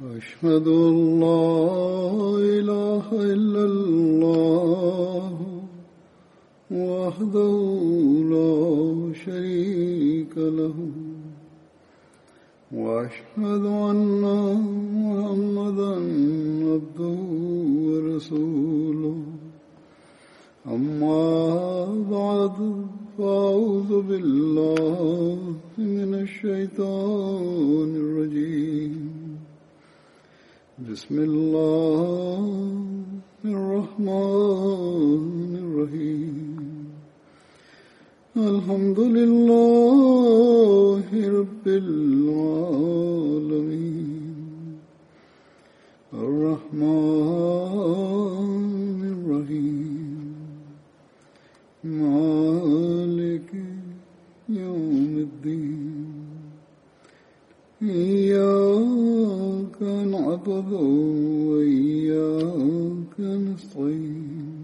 أشهد أن لا إله إلا الله وحده لا شريك له وأشهد أن محمدا عبده ورسوله أما بعد فأعوذ بالله من الشيطان الرجيم بسم الله الرحمن الرحيم الحمد لله رب العالمين الرحمن الرحيم مالك يوم الدين إياك نعبد وإياك نستعين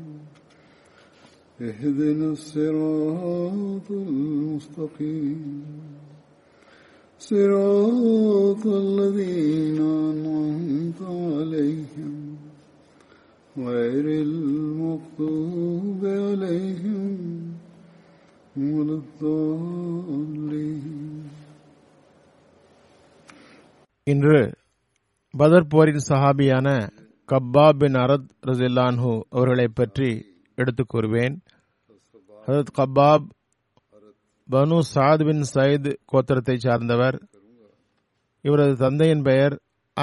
اهدنا الصراط المستقيم صراط الذين أنعمت عليهم غير المغضوب عليهم ولا الضالين. இன்று பதர் போரின் சஹாபியான கப்பாப் பின் அரத் ரலியல்லாஹு அவர்களை பற்றி எடுத்துக் கூறுவேன். ஹஜ்ரத் கப்பாப் பனு சாத் பின் சயீத் கோத்திரத்தை சார்ந்தவர். இவரது தந்தையின் பெயர்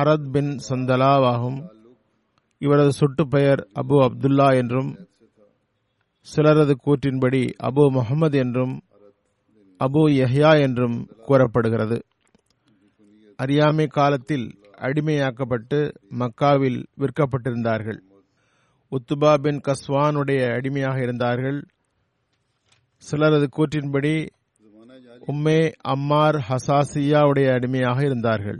அரத் பின் சந்தலாவாகும். இவரது சுட்டு பெயர் அபு அப்துல்லா என்றும், சிலரது கூற்றின்படி அபு முகமது என்றும் அபு யஹ்யா என்றும் கூறப்படுகிறது. அறியாமை காலத்தில் அடிமையாக்கப்பட்டு மக்காவில் விற்கப்பட்டிருந்தார்கள். உத்துபா பின் கஸ்வானுடைய அடிமையாக இருந்தார்கள். சிலரது கூற்றின்படி உம்மே அம்மார் ஹசாசியாவுடைய அடிமையாக இருந்தார்கள்.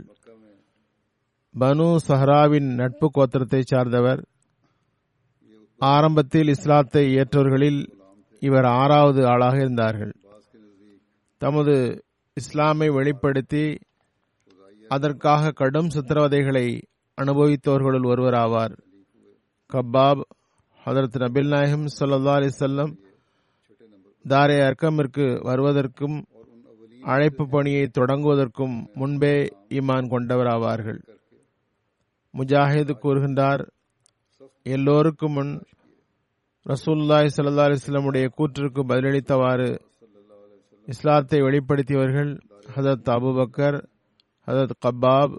பனு சஹராவின் நட்பு கோத்திரத்தை சார்ந்தவர். ஆரம்பத்தில் இஸ்லாத்தை ஏற்றவர்களில் இவர் 6வது ஆளாக இருந்தார்கள். தமது இஸ்லாமை வெளிப்படுத்தி அதற்காக கடும் சித்திரவதைகளை அனுபவித்தவர்களுள் ஒருவராவார். கப்பாப் ஹதரத் நபில் நாயகம் ஸல்லல்லாஹு அலைஹி வஸல்லம் தாரே அர்கமிற்கு வருவதற்கும் அழைப்பு பணியை தொடங்குவதற்கும் முன்பே ஈமான் கொண்டவராவார்கள். முஜாஹித் கூறுகின்றார், எல்லோருக்கும் முன் ரசூலுல்லாஹி ஸல்லல்லாஹு அலைஹி வஸல்லமுடைய கூற்றுக்கு பதிலளித்தவாறு இஸ்லாத்தை வெளிப்படுத்தியவர்கள் ஹதரத் அபுபக்கர், ஹதரத் கப்பாப்,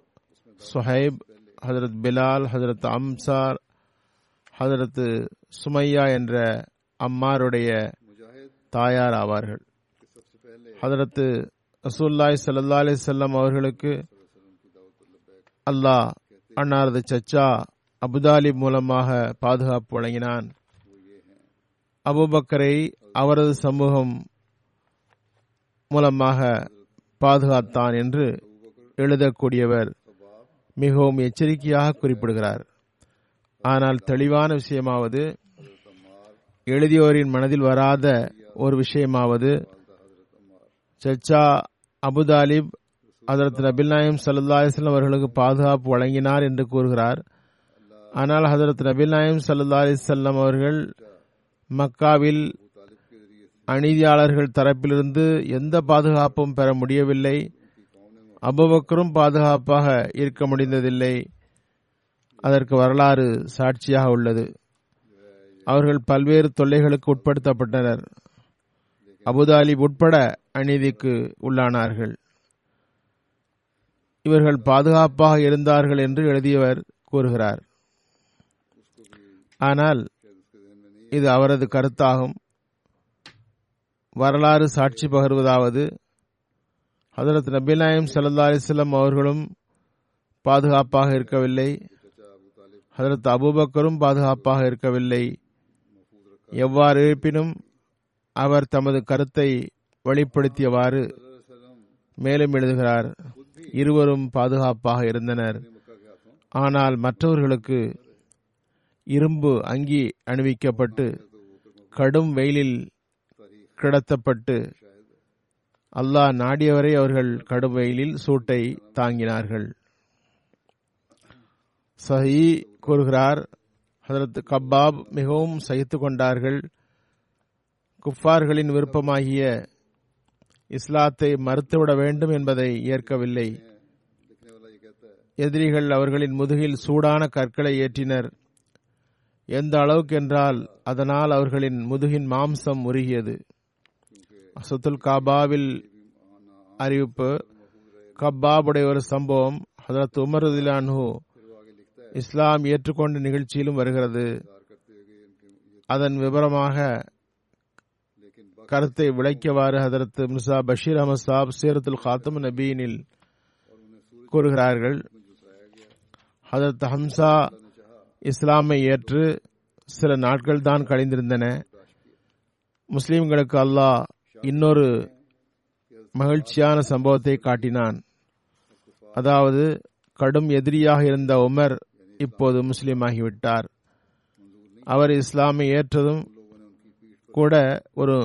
சுஹைப், ஹதரத் பிலால், ஹதரத் அம்சார், ஹதரத் சுமையா என்ற அம்மாருடைய தாயார் ஆவார்கள். ஹதரத் ரசூலுல்லாஹி ஸல்லல்லாஹு அலைஹி வஸல்லம் அவர்களுக்கு அல்லாஹ் அன்னாரது சச்சா அபு தாலிப் மூலமாக பாதுகாப்பு வழங்கினான். அபுபக்கரை அவரது சமூகம் மூலமாக பாதுகாத்தான் என்று எழுதக்கூடியவர் மிகவும் எச்சரிக்கையாக குறிப்பிடுகிறார். ஆனால் தெளிவான விஷயமாவது, எழுதியோரின் மனதில் வராத ஒரு விஷயமாவது, சச்சா அபுதாலிப் ஹதரத் நபில் நாயகம் ஸல்லல்லாஹு அலைஹி வஸல்லம் அவர்களுக்கு பாதுகாப்பு வழங்கினார் என்று கூறுகிறார். ஆனால் ஹதரத் நபில் நாயகம் ஸல்லல்லாஹு அலைஹி வஸல்லம் அவர்கள் மக்காவில் அநீதியாளர்கள் தரப்பிலிருந்து எந்த பாதுகாப்பும் பெற முடியவில்லை. அபுபக்கரும் பாதுகாப்பாக இருக்க முடிந்ததில்லை. அதற்கு வரலாறு சாட்சியாக உள்ளது. அவர்கள் பல்வேறு தொல்லைகளுக்கு உட்படுத்தப்பட்டனர். அபுதாலிப் உட்பட அநீதிக்கு உள்ளானார்கள். இவர்கள் பாதுகாப்பாக இருந்தார்கள் என்று எழுதியவர் கூறுகிறார். ஆனால் இது அவரது கருத்தாகும். வரலாறு சாட்சி பகர்வதாவது, ஹதரத் நபில் நாயகம் ஸல்லல்லாஹு அலைஹி வஸல்லம் அவர்களும் பாதுகாப்பாக இருக்கவில்லை, ஹதரத் அபுபக்கரும் பாதுகாப்பாக இருக்கவில்லை. எவ்வாறு இருப்பினும் அவர் தமது கருத்தை வெளிப்படுத்தியவாறு மேலும் எழுதுகிறார், இருவரும் பாதுகாப்பாக இருந்தனர். ஆனால் மற்றவர்களுக்கு இரும்பு அங்கி அணிவிக்கப்பட்டு கடும் வெயிலில் கிடத்தப்பட்டு அல்லாஹ் நாடியவரை அவர்கள் கடுமையில் சூட்டை தாங்கினார்கள். சஹி கூறுகிறார், ஹதரத் கபாப் மிகவும் சகித்து கொண்டார்கள். குஃபார்களின் விருப்பமாகிய இஸ்லாத்தை மறுத்துவிட வேண்டும் என்பதை ஏற்கவில்லை. எதிரிகள் அவர்களின் முதுகில் சூடான கற்களை ஏற்றினர். எந்த அளவுக்கு என்றால், அதனால் அவர்களின் முதுகின் மாம்சம் உருகியது. அசத்துல் கபாபில் அறிவிப்பு. கபாபுடைய ஒரு சம்பவம் ஹதரத் உமர் ரலியல்லாஹு இஸ்லாம் ஏற்றுக்கொண்ட நிகழ்ச்சியிலும் வருகிறது. அதன் விவரமாக கருத்தை விளக்கியவாறு ஹதரத் மிர்சா பஷீர் அஹமத் சாப் சீரத்துல் காத்தம் நபீனில் கூறுகிறார்கள், ஹதரத் ஹம்சா இஸ்லாமை ஏற்று சில நாட்கள் தான் கழிந்திருந்தன. முஸ்லீம்களுக்கு அல்லாஹ் இன்னொரு மகிழ்ச்சியான சம்பவத்தை காட்டினான். அதாவது கடும் எதிரியாக இருந்த உமர் இப்போது முஸ்லீம் ஆகிவிட்டார். அவர் இஸ்லாமை ஏற்றதும் கூட ஒரு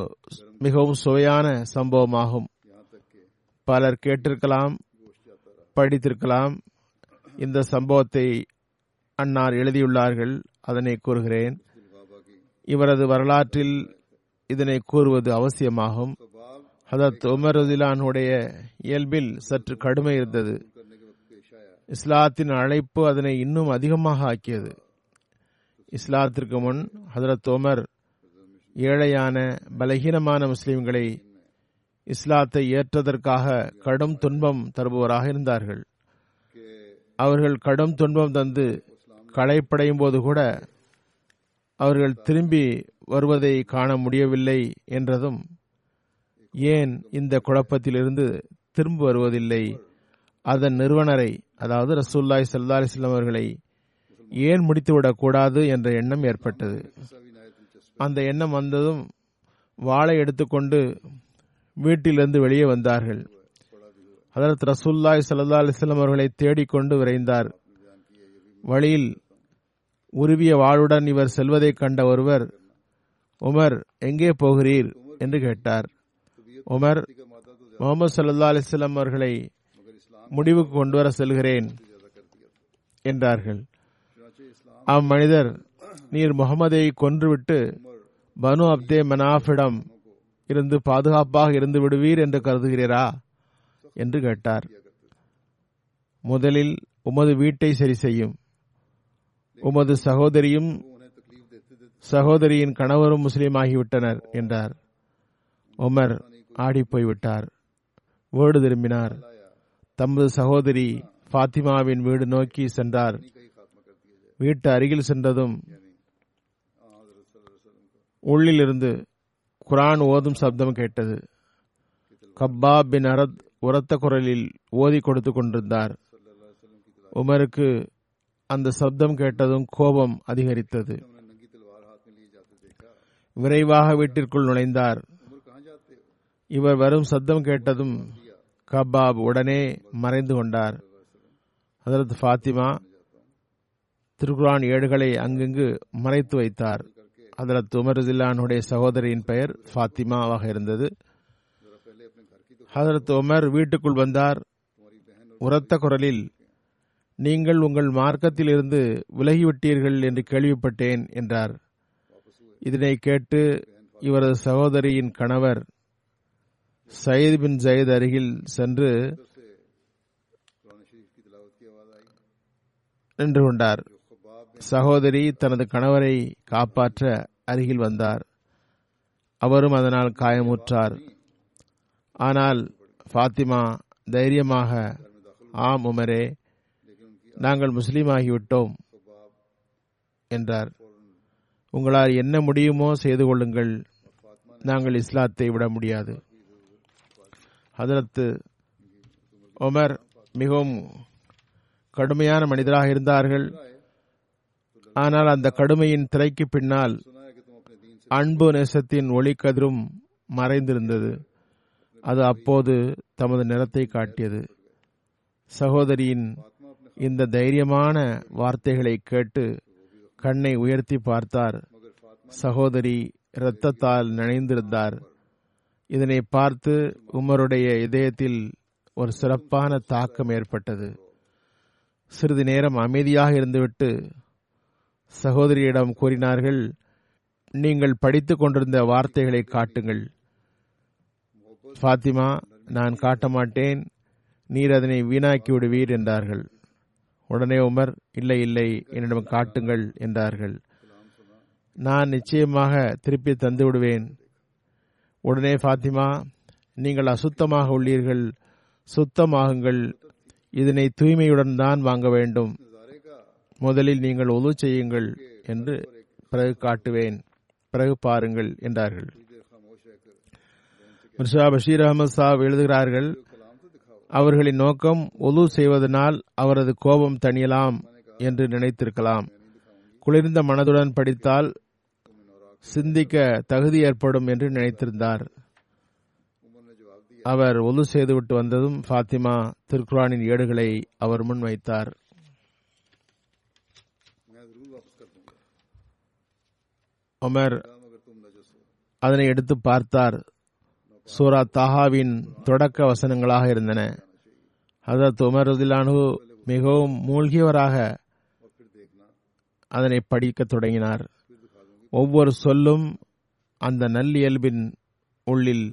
மிகவும் சுவையான சம்பவமாகும். பலர் கேட்டிருக்கலாம், படித்திருக்கலாம். இந்த சம்பவத்தை அன்னார் எழுதியுள்ளார்கள், அதனை கூறுகிறேன். இவரது வரலாற்றில் இதனை கூறுவது அவசியமாகும். ஹதரத் உமர் ரலியல்லாஹுடைய இயல்பில் சற்று கடுமை இருந்தது. இஸ்லாத்தின் அழைப்பு அதனை இன்னும் அதிகமாக ஆக்கியது. இஸ்லாத்திற்கு முன் ஹதரத் உமர் ஏழையான பலகீனமான முஸ்லிம்களை இஸ்லாத்தை ஏற்றதற்காக கடும் துன்பம் தருபவராக இருந்தார்கள். அவர்கள் கடும் துன்பம் தந்து களைப்படையும் போது கூட அவர்கள் திரும்பி வருவதை காண முடியவில்லை என்றதும், ஏன் இந்த குழப்பத்திலிருந்து திரும்பி வருவதில்லை, அதன் நிறுவனரை அதாவது ரசூலுல்லாஹி ஸல்லல்லாஹு அலைஹி வஸல்லம் அவர்களை ஏன் முடித்துவிடக்கூடாது என்ற எண்ணம் ஏற்பட்டது. அந்த எண்ணம் வந்ததும் வாளை எடுத்துக்கொண்டு வீட்டிலிருந்து வெளியே வந்தார்கள். ஹதரத் ரசூலுல்லாஹி ஸல்லல்லாஹு அலைஹி வஸல்லம் அவர்களை தேடிக்கொண்டு விரைந்தார். வழியில் உருவிய வாளுடன் இவர் செல்வதை கண்ட ஒருவர், உமர் எங்கே போகிறீர் என்று கேட்டார். உமர், முகமது ஸல்லல்லாஹு அலைஹி வஸல்லம் அவர்களை முடிவுக்கு கொண்டுவர செல்கிறேன் என்றார்கள். அம்மனிதர், நீர் முகமதை கொன்றுவிட்டு பனு அப்தே மனாஃபிடம் இருந்து பாதுகாப்பாக இருந்து விடுவீர் என்று கருதுகிறீரா என்று கேட்டார். முதலில் உமது வீட்டை சரி செய்யும். உமது சகோதரியும் சகோதரியின் கணவரும் முஸ்லீமாகிவிட்டனர் என்றார். உமர் ஆடி போய்விட்டார். வீடு திரும்பினார். தமது சகோதரி ஃபாத்திமாவின் வீடு நோக்கி சென்றார். வீட்டு அருகில் சென்றதும் உள்ளிலிருந்து குரான் ஓதும் சப்தம் கேட்டது. கபாப் பின் அரத் உரத்த குரலில் ஓதி கொடுத்து கொண்டிருந்தார். உமருக்கு அந்த சப்தம் கேட்டதும் கோபம் அதிகரித்தது. விரைவாக வீட்டிற்குள் நுழைந்தார். இவர் வரும் சப்தம் கேட்டதும் கபாப் உடனே மறைந்து கொண்டார். ஹதரத் ஃபாத்திமா திருக்குரான் ஏடுகளை அங்கங்கு மறைத்து வைத்தார். ஹதரத் உமர் ரலியல்லாஹுடைய சகோதரியின் பெயர் ஃபாத்திமாவாக இருந்தது. ஹதரத் உமர் வீட்டுக்குள் வந்தார். உரத்த குரலில், நீங்கள் உங்கள் மார்க்கத்திலிருந்து விலகிவிட்டீர்கள் என்று கேள்விப்பட்டேன் என்றார். இதனை கேட்டு இவரது சகோதரியின் கணவர் சயீத் பின் ஜயத் அருகில் சென்று நின்று கொண்டார். சகோதரி தனது கணவரை காப்பாற்ற அருகில் வந்தார். அவரும் அதனால் காயமுற்றார். ஆனால் ஃபாத்திமா தைரியமாக, ஆம் உமரே, நாங்கள் முஸ்லீம் ஆகிவிட்டோம் என்றார். உங்களால் என்ன முடியுமோ செய்து கொள்ளுங்கள், நாங்கள் இஸ்லாத்தை விட முடியாது. ஹதரத் உமர் மிகவும் கடுமையான மனிதராக இருந்தார்கள். ஆனால் அந்த கடுமையின் திரைக்கு பின்னால் அன்பு நேசத்தின் ஒளிக்கதிரும் மறைந்திருந்தது. அது அப்போது தமது நிறத்தை காட்டியது. சகோதரியின் இந்த தைரியமான வார்த்தைகளை கேட்டு கண்ணை உயர்த்தி பார்த்தார். சகோதரி இரத்தத்தால் நனைந்திருந்தார். இதனை பார்த்து உமருடைய இதயத்தில் ஒரு சிறப்பான தாக்கம் ஏற்பட்டது. சிறிது நேரம் அமைதியாக இருந்துவிட்டு சகோதரியிடம் கூறினார்கள், நீங்கள் படித்து கொண்டிருந்த வார்த்தைகளை காட்டுங்கள். ஃபாத்திமா, நான் காட்ட மாட்டேன், நீர் அதனை வீணாக்கி விடுவீர் என்றார்கள். உடனே உமர், இல்லை இல்லை, என்னிடம் காட்டுங்கள் என்றார்கள். நான் நிச்சயமாக திருப்பி தந்து விடுவேன். உடனே ஃபாத்திமா, நீங்கள் அசுத்தமாக உள்ளீர்கள், சுத்தமாகுங்கள், இதனை தூய்மையுடன் தான் வாங்க வேண்டும், முதலில் நீங்கள் ஒது செய்யுங்கள் என்று, பிறகு காட்டுவேன், பிறகு பாருங்கள் என்றார்கள். மிர்சா பஷீர் அஹமத் சாப் எழுதுகிறார்கள், அவர்களின் நோக்கம் ஒது செய்வதனால் அவரது கோபம் தணியலாம் என்று நினைத்திருக்கலாம். குளிர்ந்த மனதுடன் படித்தால் சிந்திக்க தகுதி ஏற்படும் என்று நினைத்திருந்தார். அவர் ஒது செய்துவிட்டு வந்ததும் ஃபாத்திமா திருக்குரானின் ஏடுகளை அவர் முன் வைத்தார். உமர் அதனை எடுத்து பார்த்தார். சூரா தாஹாவின் தொடக்க வசனங்களாக இருந்தன. ஹஜ்ரத் உமர் ரலியல்லாஹு மிகவும் மூழ்கியவராக அதனை படிக்க தொடங்கினார். ஒவ்வொரு சொல்லும் அந்த நல்லியல்பின் உள்ளில்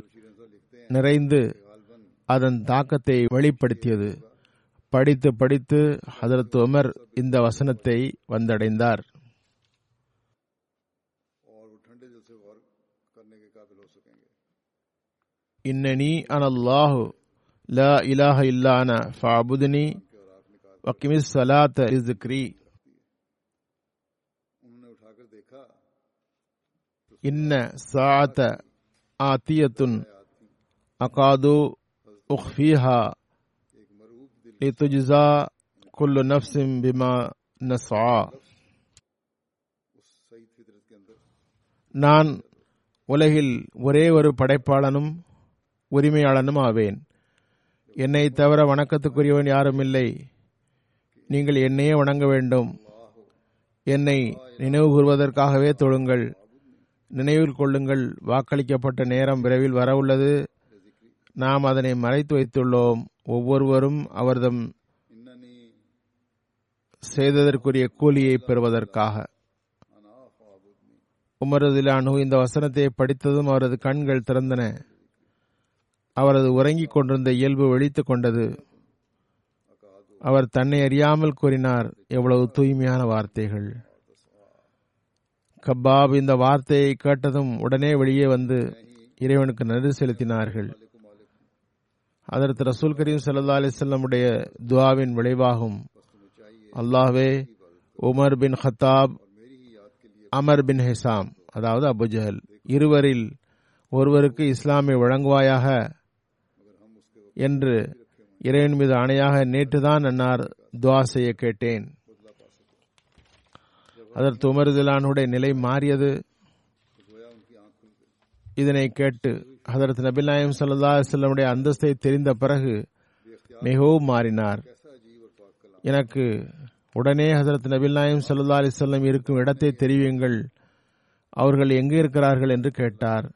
நிறைந்து அதன் தாக்கத்தை வெளிப்படுத்தியது. படித்து படித்து ஹஜ்ரத் உமர் இந்த வசனத்தை வந்தடைந்தார். இன்னனி அனல்லாஹு லா இலாஹ இல்லா அன ஃபஅபுதுனி வக்மிஸ் ஸலாத்த லிஸ்ஸிக்ரி. இன்ன ஸாஅத ஆத்தியத்துன் அகாது உஃபிஹா லிதுஜ்ஸா குல்லு நஃப்ஸின் பிமா நஸ்ஆ. நான் உலகில் ஒரே ஒரு படைப்பாளனும் உரிமையாளனும் ஆவேன். என்னை தவிர வணக்கத்துக்குரியவன் யாரும் இல்லை. நீங்கள் என்னையே வணங்க வேண்டும். என்னை நினைவு கூறுவதற்காகவே தொழுங்கள். நினைவில் கொள்ளுங்கள், வாக்களிக்கப்பட்ட நேரம் விரைவில் வரவுள்ளது. நாம் அதனை மறைத்து வைத்துள்ளோம். ஒவ்வொருவரும் அவர்தம் செய்ததற்குரிய கூலியை பெறுவதற்காக. உமர் ரலியல்லாஹு இந்த வசனத்தை படித்ததும் அவரது கண்கள் திறந்தன. அவரது உறங்கிக் கொண்டிருந்த இயல்பு வெளித்துக் கொண்டது. அவர் தன்னை அறியாமல் கூறினார், எவ்வளவு தூய்மையான வார்த்தைகள். கபாப் இந்த வார்த்தையை கேட்டதும் உடனே வெளியே வந்து இறைவனுக்கு நன்றி செலுத்தினார்கள். அதற்கு ரசூல் கரீம் ஸல்லல்லாஹு அலைஹி வஸல்லம் உடைய துஆவின் விளைவாகும். அல்லாஹ்வே, உமர் பின் ஹத்தாப், அமர் பின் ஹிசாம், அதாவது அபு ஜஹல் இருவரில் ஒருவருக்கு இஸ்லாமை வழங்குவாயாக என்று இறைவன் மீது ஆணையாக நேற்றுதான் அன்னார் துவா செய்ய கேட்டேன். அதற்கு உமர் ரலியல்லாஹுடைய நிலை மாறியது. இதனை கேட்டு ஹதரத் நபிகள் நாயகம் ஸல்லல்லாஹு அலைஹி வஸல்லம் அந்தஸ்தை தெரிந்த பிறகு மிகவும் மாறினார். எனக்கு உடனே ஹதரத் நபிகள் நாயகம் ஸல்லல்லாஹு அலைஹி வஸல்லம் இருக்கும் இடத்தை தெரிவியுங்கள், அவர்கள் எங்கே இருக்கிறார்கள் என்று கேட்டார்.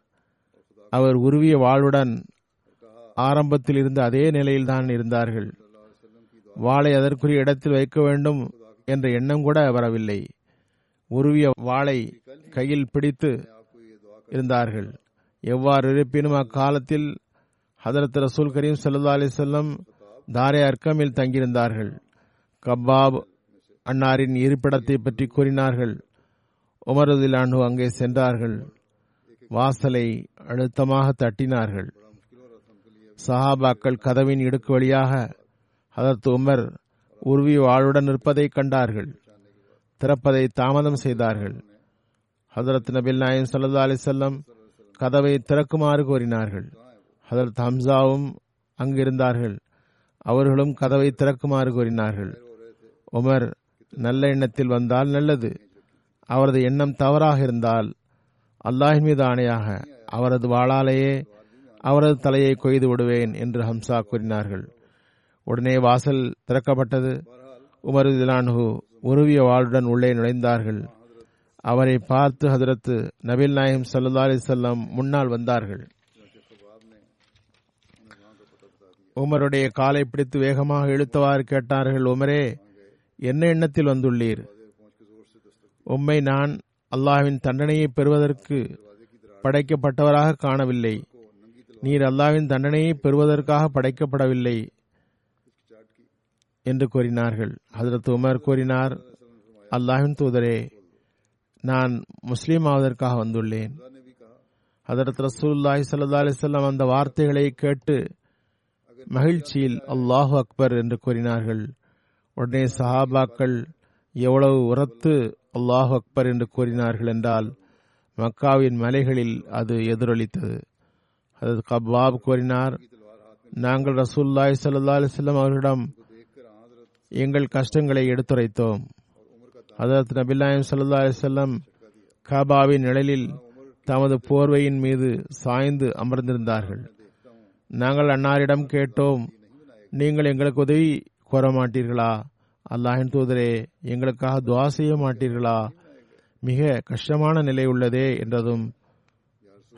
அவர் உருவிய வாளுடன் ஆரம்பத்தில் இருந்த அதே நிலையில்தான் இருந்தார்கள். வாளை அதற்குரிய இடத்தில் வைக்க வேண்டும் என்ற எண்ணம் கூட வரவில்லை. உருவிய வாளை கையில் பிடித்து இருந்தார்கள். எவ்வாறு இருப்பினும் அக்காலத்தில் ஹதரத் ரசூல் கரீம் ஸல்லல்லாஹு அலைஹி வஸல்லம் தாரே அர்கமில் தங்கியிருந்தார்கள். கபாப் அன்னாரின் இருப்பிடத்தை பற்றி கூறினார்கள். உமர் ரலியல்லாஹு அன்ஹு அங்கே சென்றார்கள். வாசலை அழுத்தமாக தட்டினார்கள். சஹாபாக்கள் கதவின் இடுக்கு வழியாக ஹதரத் உமர் உருவி வாளுடன் நிற்பதை கண்டார்கள். திறப்பதை தாமதம் செய்தார்கள். ஹதரத் நபிகள் நாயகம் ஸல்லல்லாஹு அலைஹி வஸல்லம் கதவை திறக்குமாறு கோரினார்கள். ஹதரத் ஹம்சாவும் அங்கிருந்தார்கள். அவர்களும் கதவை திறக்குமாறு கோரினார்கள். உமர் நல்ல எண்ணத்தில் வந்தால் நல்லது, அவரது எண்ணம் தவறாக இருந்தால் அல்லாஹின் மீது ஆணையாக அவரது வாளாலேயே அவரது தலையை கொய்து விடுவேன் என்று ஹம்சா கூறினார்கள். உடனே வாசல் திறக்கப்பட்டது. உமர் ரலியல்லாஹு உருவிய வாளுடன் உள்ளே நுழைந்தார்கள். அவரை பார்த்து ஹதரத் நபிகள் நாயகம் ஸல்லல்லாஹு அலைஹி வஸல்லம் முன்னால் வந்தார்கள். உமருடைய காலை பிடித்து வேகமாக இழுத்தவாறு கேட்டார்கள், உமரே, என்ன எண்ணத்தில் வந்துள்ளீர்? உம்மை நான் அல்லாஹ்வின் தண்டனையை பெறுவதற்கு படைக்கப்பட்டவராக காணவில்லை. நீர் அல்லாஹ்வின் தண்டனையை பெறுவதற்காக படைக்கப்படவில்லை என்று கூறினார்கள். ஹஜ்ரத் உமர் கூறினார், அல்லாஹ்வின் தூதரே, நான் முஸ்லீம் ஆவதற்காக வந்துள்ளேன். ஹஜ்ரத் ரசூலுல்லாஹி ஸல்லல்லாஹு அலைஹி வஸல்லம் அந்த வார்த்தைகளை கேட்டு மகிழ்ச்சியில் அல்லாஹு அக்பர் என்று கூறினார்கள். உடனே சஹாபாக்கள் எவ்வளவு உரத்து அல்லாஹு அக்பர் என்று கூறினார்கள் என்றால் மக்காவின் மலைகளில் அது எதிரொலித்தது. ஹஜ்ரத் கபாப் கூறினார், நாங்கள் ரசூலுல்லாஹி ஸல்லல்லாஹு அலைஹி வஸல்லம் அவர்களிடம் எங்கள் கஷ்டங்களை எடுத்துரைத்தோம். ஹஜ்ரத் நபிலாயம் ஸல்லல்லாஹு அலைஹி வஸல்லம் காபாவின் நிழலில் தமது போர்வையின் மீது சாய்ந்து அமர்ந்திருந்தார்கள். நாங்கள் அன்னாரிடம் கேட்டோம், நீங்கள் எங்களுக்கு உதவி கோர மாட்டீர்களா? அல்லாஹின் தூதரே, எங்களுக்காக துவா செய்ய மாட்டீர்களா? மிக கஷ்டமான நிலை உள்ளதே என்றதும்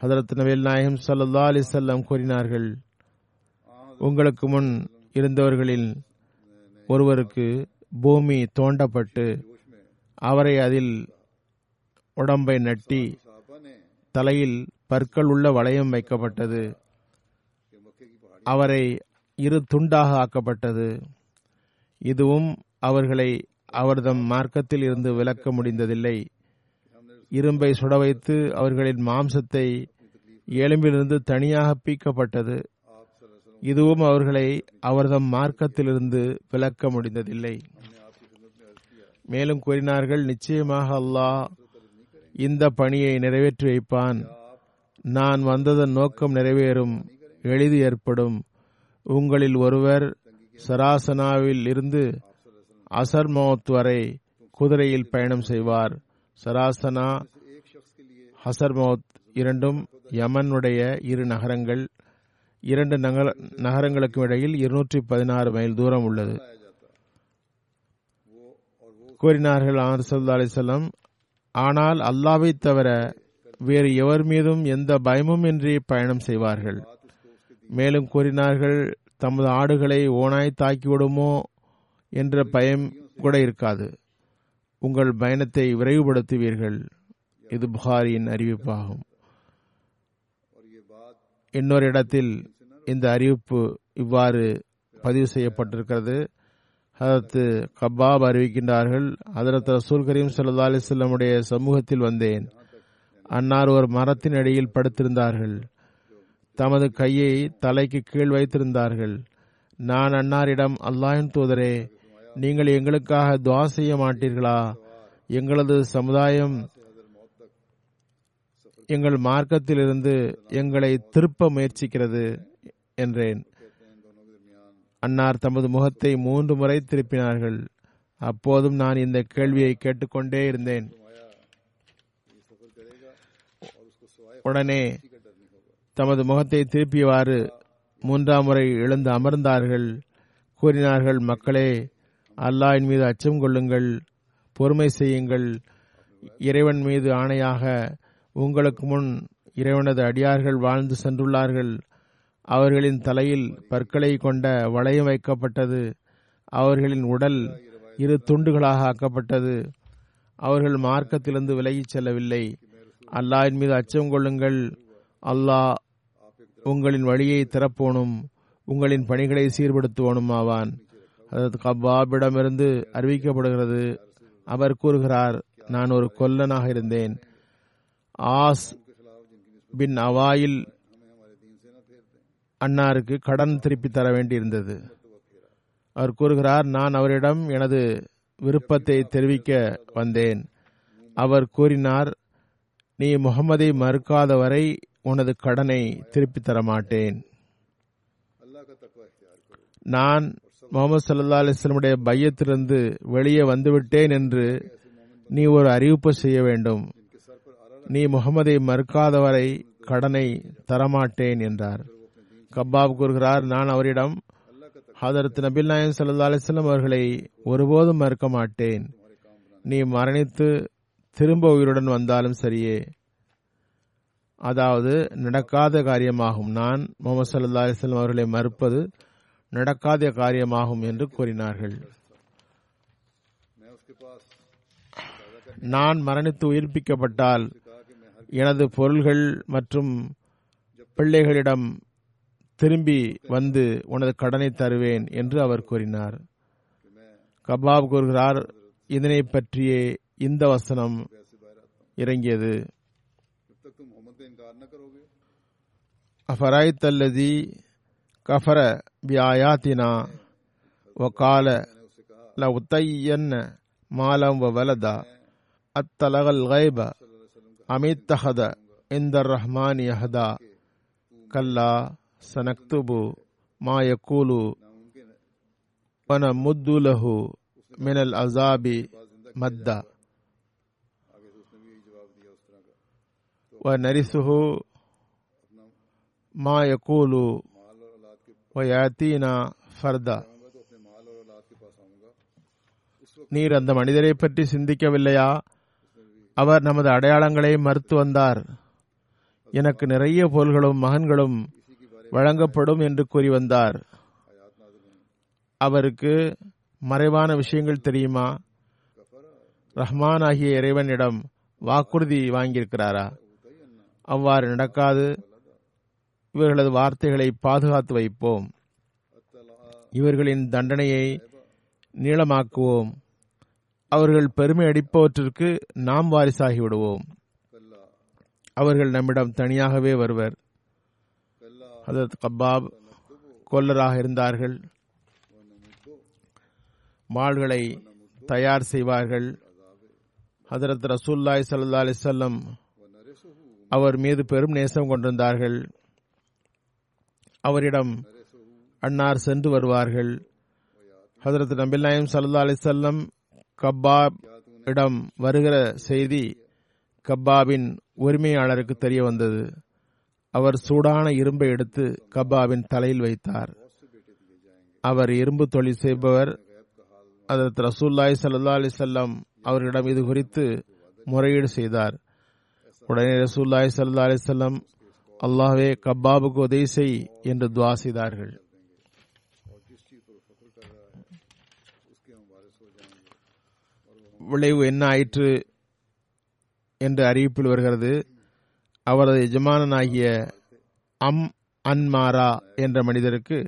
ஹஜ்ரத் நபில் நாயகம் ஸல்லல்லாஹு அலைஹி வஸல்லம் கூறினார்கள், உங்களுக்கு முன் இருந்தவர்களில் ஒருவருக்கு பூமி தோண்டப்பட்டு அவரை அதில் உடம்பை நட்டி தலையில் பற்கள் உள்ள வளையம் வைக்கப்பட்டது. அவரை இரு துண்டாக ஆக்கப்பட்டது. இதுவும் அவர்களை அவர்தம் மார்க்கத்தில் இருந்து விலக்க முடிந்ததில்லை. இரும்பை சுட வைத்து அவர்களின் மாம்சத்தை எலும்பிலிருந்து தனியாக பீக்கப்பட்டது. இதுவும் அவர்களை அவர்தம் மார்க்கத்திலிருந்து விலக்க முடிந்ததில்லை. மேலும் கூறினார்கள், நிச்சயமாக அல்லாஹ் இந்த பணியை நிறைவேற்றி வைப்பான். நான் வந்ததன் நோக்கம் நிறைவேறும், எளிது ஏற்படும். உங்களில் ஒருவர் சராசனாவில் இருந்து அசர் மௌத் வரை குதிரையில் பயணம் செய்வார். சராசனா ஹசர் மௌத் இரண்டும் யமனுடைய இரு நகரங்கள். இரண்டு நகரங்களுக்கும் இடையில் 216 மைல் தூரம் உள்ளது. கூறினார்கள் ஸல்லல்லாஹு அலைஹி வஸல்லம், ஆனால் அல்லாஹ்வை தவிர வேறு எவர் மீதும் எந்த பயமும் இன்றி பயணம் செய்வார்கள். மேலும் கூறினார்கள், தமது ஆடுகளை ஓனாய் தாக்கிவிடுமோ என்ற பயம் கூட இருக்காது. உங்கள் பயணத்தை விரைவுபடுத்துவீர்கள். இது புகாரியின் அறிவிப்பாகும். இன்னொரு இடத்தில் இந்த அறிவிப்பு இவ்வாறு பதிவு செய்யப்பட்டிருக்கிறது. ஹஜ்ரத் கபாப் அறிவிக்கின்றார்கள், ஹஜ்ரத் ரசூல் கரீம் ஸல்லல்லாஹு அலைஹி வஸல்லம் உடைய சமூகத்தில் வந்தேன். அன்னார் ஒரு மரத்தின் அடியில் படுத்திருந்தார்கள். தமது கையை தலைக்கு கீழ் வைத்திருந்தார்கள். நான் அன்னாரிடம், அல்லாஹ்வின் தூதரே, நீங்கள் எங்களுக்காக துஆ செய்ய மாட்டீர்களா? எங்களது சமுதாயம் எங்கள் மார்க்கத்திலிருந்து எங்களை திருப்ப முயற்சிக்கிறது என்றேன். அன்னார் தமது முகத்தை 3 முறை திருப்பினார்கள். அப்போதும் நான் இந்த கேள்வியை கேட்டுக்கொண்டே இருந்தேன். உடனே தமது முகத்தை திருப்பியவாறு 3ஆம் முறை எழுந்து அமர்ந்தார்கள். கூறினார்கள், மக்களே, அல்லாஹ்வின் மீது அச்சம் கொள்ளுங்கள், பொறுமை செய்யுங்கள். இறைவன் மீது ஆணையாக உங்களுக்கு முன் இறைவனது அடியார்கள் வாழ்ந்து சென்றுள்ளார்கள். அவர்களின் தலையில் பற்களை கொண்ட வளையம் வைக்கப்பட்டது. அவர்களின் உடல் இரு துண்டுகளாக ஆக்கப்பட்டது. அவர்கள் மார்க்கத்திலிருந்து விலகிச் செல்லவில்லை. அல்லாஹ்வின் மீது அச்சம் கொள்ளுங்கள். அல்லாஹ் உங்களின் வழியை திறப்போனும், உங்களின் பணிகளை சீர்படுத்துவோனும் ஆவான். அதற்கு கபாபிடமிருந்து அறிவிக்கப்படுகிறது. அவர் கூறுகிறார், நான் ஒரு கொல்லனாக இருந்தேன். ஆஸ் பின் அவாயில் அன்னாருக்கு கடன் திருப்பி தர வேண்டியிருந்தது. அவர் கூறுகிறார், நான் அவரிடம் எனது விருப்பத்தை தெரிவிக்க வந்தேன். அவர் கூறினார், நீ முகமதை மறுக்காத வரை உனது கடனை திருப்பி தர மாட்டேன். நான் முகமது ஸல்லல்லாஹு அலைஹி வஸல்லம் பையத்திலிருந்து வெளியே வந்துவிட்டேன் என்று நீ ஒரு அறிவிப்பு செய்ய வேண்டும். நீ முகமதை மறுக்காத வரை கடனை தரமாட்டேன் என்றார். கபாப் கூறுகிறார், நான் அவரிடம், ஹதரத் நபில் நாயகம் ஸல்லல்லாஹு அலைஹி வஸல்லம் அவர்களை ஒருபோதும் மறுக்க மாட்டேன். நீ மரணித்து திரும்ப உயிருடன் வந்தாலும் சரியே, அதாவது நடக்காத காரியமாகும். நான் முகமது ஸல்லல்லாஹு அலைஹி வஸல்லம் அவர்களை மறுப்பது நடக்காத காரியமாகும் என்று கூறினார்கள். நான் மரணித்து உயிர்ப்பிக்கப்பட்டால் எனது பொருள்கள் மற்றும் பிள்ளைகளிடம் திரும்பி வந்து உனது கடனை தருவேன் என்று அவர் கூறினார். கபாப் கூறுகிறார், இதனை பற்றியே இந்த வசனம் இறங்கியது. அஃபராய்த் அல்லதி கஃபர பி ஆயாத்தினா வகால ல உத்தையன்ன மாலம் வலதா அத்தலகல் கைப அமித்தஹத இந்தர் ரஹ்மான் யஹதா கல்லா சனக்துபு மா யக்கூலு வன முத்துலஹு மினல் அசாபி மத்தா வ நரிசுஹு மா யக்கூலு வ யாத்தீனா ஃபர்தா. நீர் அந்த மனிதரை பற்றி சிந்திக்கவில்லையா? அவர் நமது அடையாளங்களை மறுத்து வந்தார். எனக்கு நிறைய பொருள்களும் மகன்களும் வழங்கப்படும் என்று கூறி வந்தார். அவருக்கு மறைவான விஷயங்கள் தெரியுமா? ரஹ்மான் ஆகிய இறைவனிடம் வாக்குறுதி வாங்கியிருக்கிறாரா? அவ்வாறு நடக்காது. இவர்களது வார்த்தைகளை பாதுகாத்து வைப்போம். இவர்களின் தண்டனையை நீளமாக்குவோம். அவர்கள் பெருமை அடிப்பவற்றிற்கு நாம் வாரிசாகிவிடுவோம். அவர்கள் நம்மிடம் தனியாகவே வருவர். ஹஜரத் கபாப் கொல்லராக இருந்தார்கள். மாள்களை தயார் செய்வார்கள். ஹஜரத் ரசூலுல்லாஹி ஸல்லல்லாஹு அலைஹி வஸல்லம் அவர் மீது பெரும் நேசம் கொண்டிருந்தார்கள். அவரிடம் அன்னார் சென்று வருவார்கள். ஹஜரத் நபிகள் நாயகம் ஸல்லல்லாஹு அலைஹி வஸல்லம் கபாப் இடம் வருகிற செய்தி கபாபின் உரிமையாளருக்கு தெரிய வந்தது. அவர் சூடான இரும்பை எடுத்து கபாபின் தலையில் வைத்தார். அவர் இரும்பு தொழில் செய்பவர். அதற்கு ரசூலுல்லாஹி ஸல்லல்லாஹு அலைஹி வஸல்லம் அவர்களிடம் இது குறித்து முறையீடு செய்தார். உடனே ரசூலுல்லாஹி ஸல்லல்லாஹு அலைஹி வஸல்லம், அல்லாஹ்வே, கபாபுக்கு உதவி செய் என்று துஆ செய்தார்கள். விளைவு என்ன ஆயிற்று என்று அறிவிப்பில் வருகிறது. அவரது எஜமானனாகிய அன்மாரா என்ற மனிதருக்கு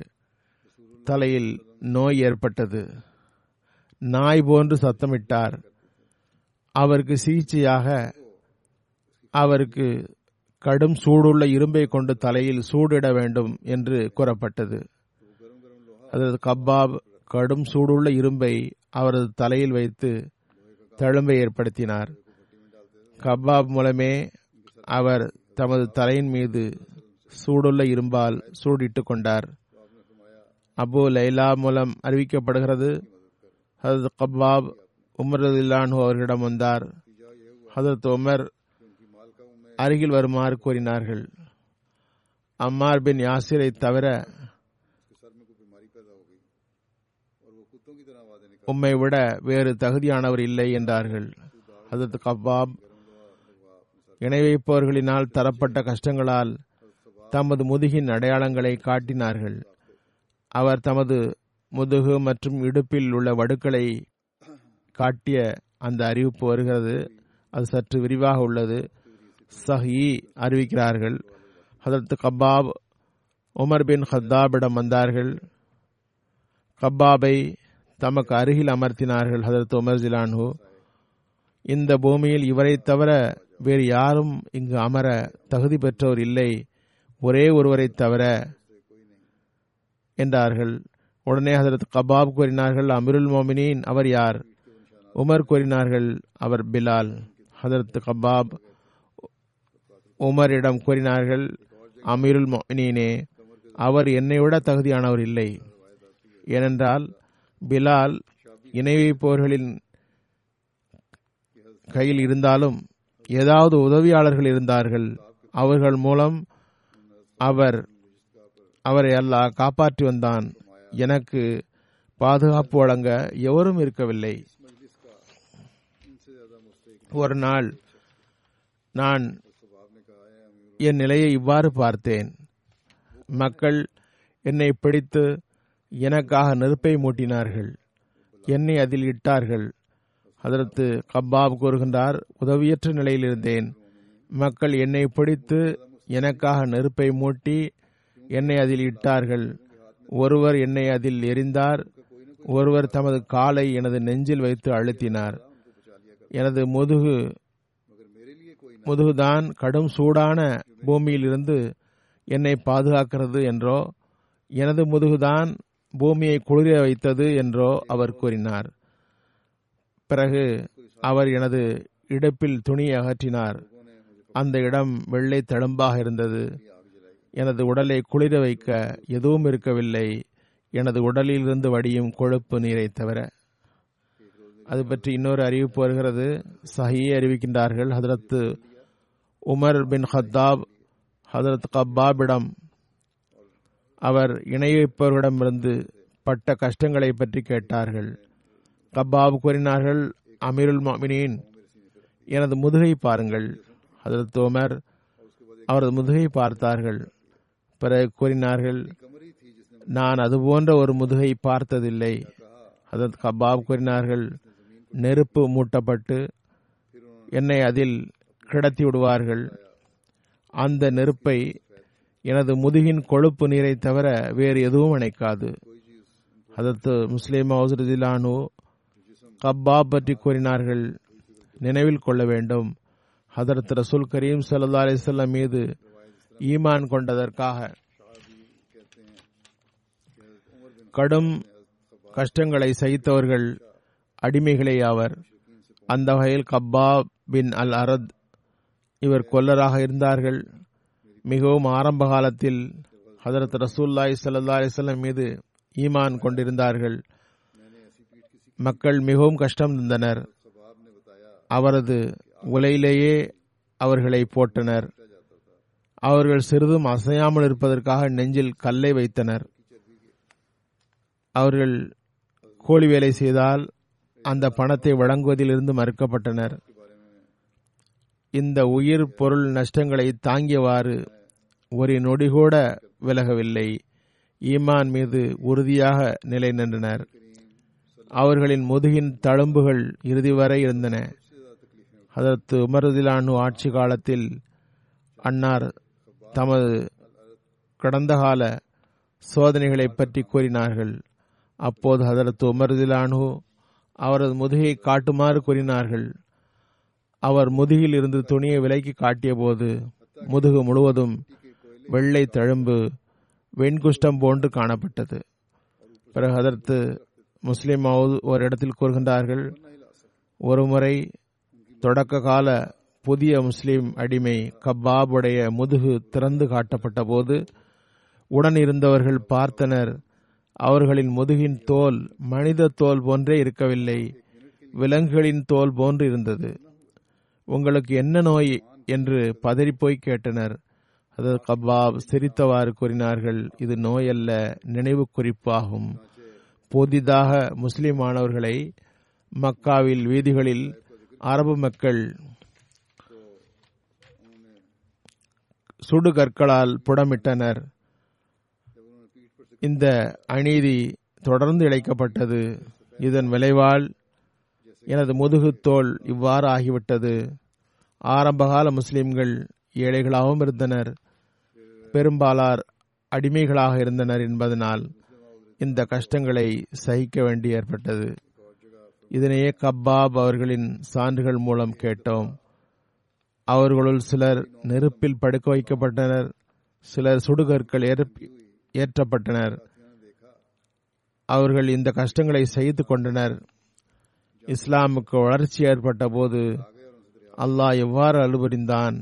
தலையில் நோய் ஏற்பட்டது. நாய் போன்று சத்தமிட்டார். அவருக்கு சிகிச்சையாக அவருக்கு கடும் சூடுள்ள இரும்பை கொண்டு தலையில் சூடிட வேண்டும் என்று கூறப்பட்டது. அதற்கு கபாப் கடும் சூடுள்ள இரும்பை அவரது தலையில் வைத்து தழும்பை ஏற்படுத்தினார். கபாப் மூலமே அவர் தமது தலையின் மீது சூடுள்ள இரும்பால் சூடிட்டு கொண்டார். அபு லைலா மூலம் அறிவிக்கப்படுகிறது. ஹஜரத் கபாப் உமர் ரலியல்லாஹு அவர்களிடம் வந்தார். ஹஜரத் உமர் அருகில் வருமாறு கூறினார்கள். அம்மார் பின் யாசிரை தவிர உம்மை விட வேறு தகுதியானவர் இல்லை என்றார்கள். ஹஜரத் கபாப் இணை வைப்பவர்களினால் தரப்பட்ட கஷ்டங்களால் தமது முதுகின் அடையாளங்களை காட்டினார்கள். அவர் தமது முதுகு மற்றும் இடுப்பில் உள்ள வடுக்களை காட்டிய அந்த அறிவிப்பு வருகிறது. அது சற்று விரிவாக உள்ளது. சஹி அறிவிக்கிறார்கள். ஹஜரத் கபாப் உமர் பின் ஹத்தாபிடம் வந்தார்கள். கபாபை தமக்கு அருகில் அமர்த்தினார்கள். ஹஜரத் உமர் ஜிலான்ஹு, இந்த பூமியில் இவரை தவிர வேறு யாரும் இங்கு அமர தகுதி பெற்றோர் இல்லை, ஒரே ஒருவரை தவிர என்றார்கள். உடனே ஹஜரத் கபாப் கூறினார்கள், அமிருல் மோமினின், அவர் யார்? உமர் கூறினார்கள், அவர் பிலால். ஹஜரத் கபாப் உமரிடம் கூறினார்கள், அமிருல் மோமினே, அவர் என்னை விட தகுதியானவர் இல்லை. ஏனென்றால் பிலால் இணை வைப்பவர்களின் கையில் இருந்தாலும் ஏதாவது உதவியாளர்கள் இருந்தார்கள். அவர்கள் மூலம் அவரை அல்லாஹ் காப்பாற்றி வந்தான். எனக்கு பாதுகாப்பு வழங்க எவரும் இருக்கவில்லை. ஒரு நாள் நான் என் நிலையை இவ்வாறு பார்த்தேன். மக்கள் என்னை பிடித்து எனக்காக நெருப்பை மூட்டினார்கள். என்னை அதில் இட்டார்கள். ஹதரத்து கப்பாப் கூறுகின்றார், உதவியற்ற நிலையில் இருந்தேன். மக்கள் என்னை பிடித்து எனக்காக நெருப்பை மூட்டி என்னை அதில் இட்டார்கள். ஒருவர் என்னை அதில் எரிந்தார், ஒருவர் தமது காலை எனது நெஞ்சில் வைத்து அழுத்தினார். எனது முதுகுதான் கடும் சூடான பூமியிலிருந்து என்னை பாதுகாக்கிறது என்றோ, எனது முதுகுதான் பூமியை குளிர வைத்தது என்றோ அவர் கூறினார். பிறகு அவர் எனது இடுப்பில் துணி அகற்றினார். அந்த இடம் வெள்ளை தழும்பாக இருந்தது. எனது உடலை குளிர வைக்க எதுவும் இருக்கவில்லை, எனது உடலிலிருந்து வடியும் கொழுப்பு நீரை தவிர. அது பற்றி இன்னொரு அறிவிப்பு வருகிறது. சஹியை அறிவிக்கின்றார்கள், ஹதரத்து உமர் பின் ஹத்தாப் ஹதரத் கப்பாபிடம் அவர் இணையப்பவர்களிடமிருந்து பட்ட கஷ்டங்களை பற்றி கேட்டார்கள். கப்பாப் கூறினார்கள், அமீருல் முஃமினீன், எனது முதுகை பாருங்கள். ஹதரத் உமர் அவரது முதுகை பார்த்தார்கள். பிறகு கூறினார்கள், நான் அதுபோன்ற ஒரு முதுகை பார்த்ததில்லை. ஹதரத் கப்பாப் கூறினார்கள், நெருப்பு மூட்டப்பட்டு என்னை அதில் கிடத்தி விடுவார்கள். அந்த நெருப்பை எனது முதுகின் கொழுப்பு நீரை தவிர வேறு எதுவும் அணைக்காது. ஹதரத் முஸ்லிம் ஹவுஸ்ரதிலானு கப்பாப் பற்றி கூறினார்கள், நினைவில் கொள்ள வேண்டும், ஹதரத் ரசூல் கரீம் ஸல்லல்லாஹு அலைஹி வஸல்லம் மீது ஈமான் கொண்டதற்காக கடும் கஷ்டங்களை சகித்தவர்கள் அடிமைகளே ஆவர். அந்த வகையில் கப்பாப் பின் அல் அரத் இவர் கொல்லராக இருந்தார்கள். மிகவும் ஆரம்ப காலத்தில் ஹதரத் ரசூலுல்லாஹி ஸல்லல்லாஹு அலைஹி வஸல்லம் மீது ஈமான் கொண்டிருந்தார்கள். மக்கள் மிகவும் கஷ்டம் தந்தனர். அவரது உலையிலேயே அவர்களை போட்டனர். அவர்கள் சிறிதும் அசையாமல் இருப்பதற்காக நெஞ்சில் கல்லை வைத்தனர். அவர்கள் கூலி வேலை செய்தால் அந்த பணத்தை வழங்குவதிலிருந்து மறுக்கப்பட்டனர். இந்த உயிர் பொருள் நஷ்டங்களை தாங்கியவாறு ஒரு நொடிகூட விலகவில்லை. ஈமான் மீது உறுதியாக நிலை நின்றனர். அவர்களின் முதுகின் தழும்புகள் இறுதி வரை இருந்தன. ஹதரத் உமர் ரலியல்லாஹு ஆட்சி காலத்தில் அன்னார் தமது கடந்த கால சோதனைகளை பற்றி கூறினார்கள். அப்போது ஹதரத் உமர் ரலியல்லாஹு அவரது முதுகை காட்டுமாறு கூறினார்கள். அவர் முதுகில் இருந்து துணியை விலக்கி காட்டிய போது முதுகு முழுவதும் வெள்ளை தழும்பு வெண்குஷ்டம் போன்று காணப்பட்டது. பிறகு ஹதரத் முஸ்லிம் ஒரு இடத்தில் கூறுகின்றார்கள், ஒருமுறை தொடக்க கால புதிய முஸ்லிம் அடிமை கப்பாபுடைய முதுகு திறந்து காட்டப்பட்ட போது உடன் இருந்தவர்கள் பார்த்தனர். அவர்களின் முதுகின் தோல் மனித தோல் போன்றே இருக்கவில்லை, விலங்குகளின் தோல் போன்று இருந்தது. உங்களுக்கு என்ன நோய் என்று பதறிப்போய் கேட்டனர். அதற்கு கப்பாப் சிரித்தவாறு கூறினார்கள், இது நோய் அல்ல, நினைவு குறிப்பாகும். புதிதாக முஸ்லிமானவர்களை மக்காவில் வீதிகளில் அரபு மக்கள் சுடுகற்களால் புடமிட்டனர். இந்த அநீதி தொடர்ந்து இழைக்கப்பட்டது. இதன் விளைவால் எனது முதுகுத்தோல் இவ்வாறு ஆகிவிட்டது. ஆரம்பகால முஸ்லிம்கள் ஏழைகளாகவும் இருந்தனர், பெரும்பாலார் அடிமைகளாக இருந்தனர் என்பதனால் இந்த கஷ்டங்களை சகிக்க வேண்டி ஏற்பட்டது. இதனையே கப்பாப் அவர்களின் சான்றுகள் மூலம் கேட்டோம். அவர்களுள் சிலர் நெருப்பில் படுக்க வைக்கப்பட்டனர், சிலர் சுடுகற்கள் ஏற்றப்பட்டனர். அவர்கள் இந்த கஷ்டங்களை சகித்து கொண்டனர். இஸ்லாமுக்கு வளர்ச்சி ஏற்பட்ட போது அல்லாஹ் எவ்வாறு அருள்புரிந்தான்,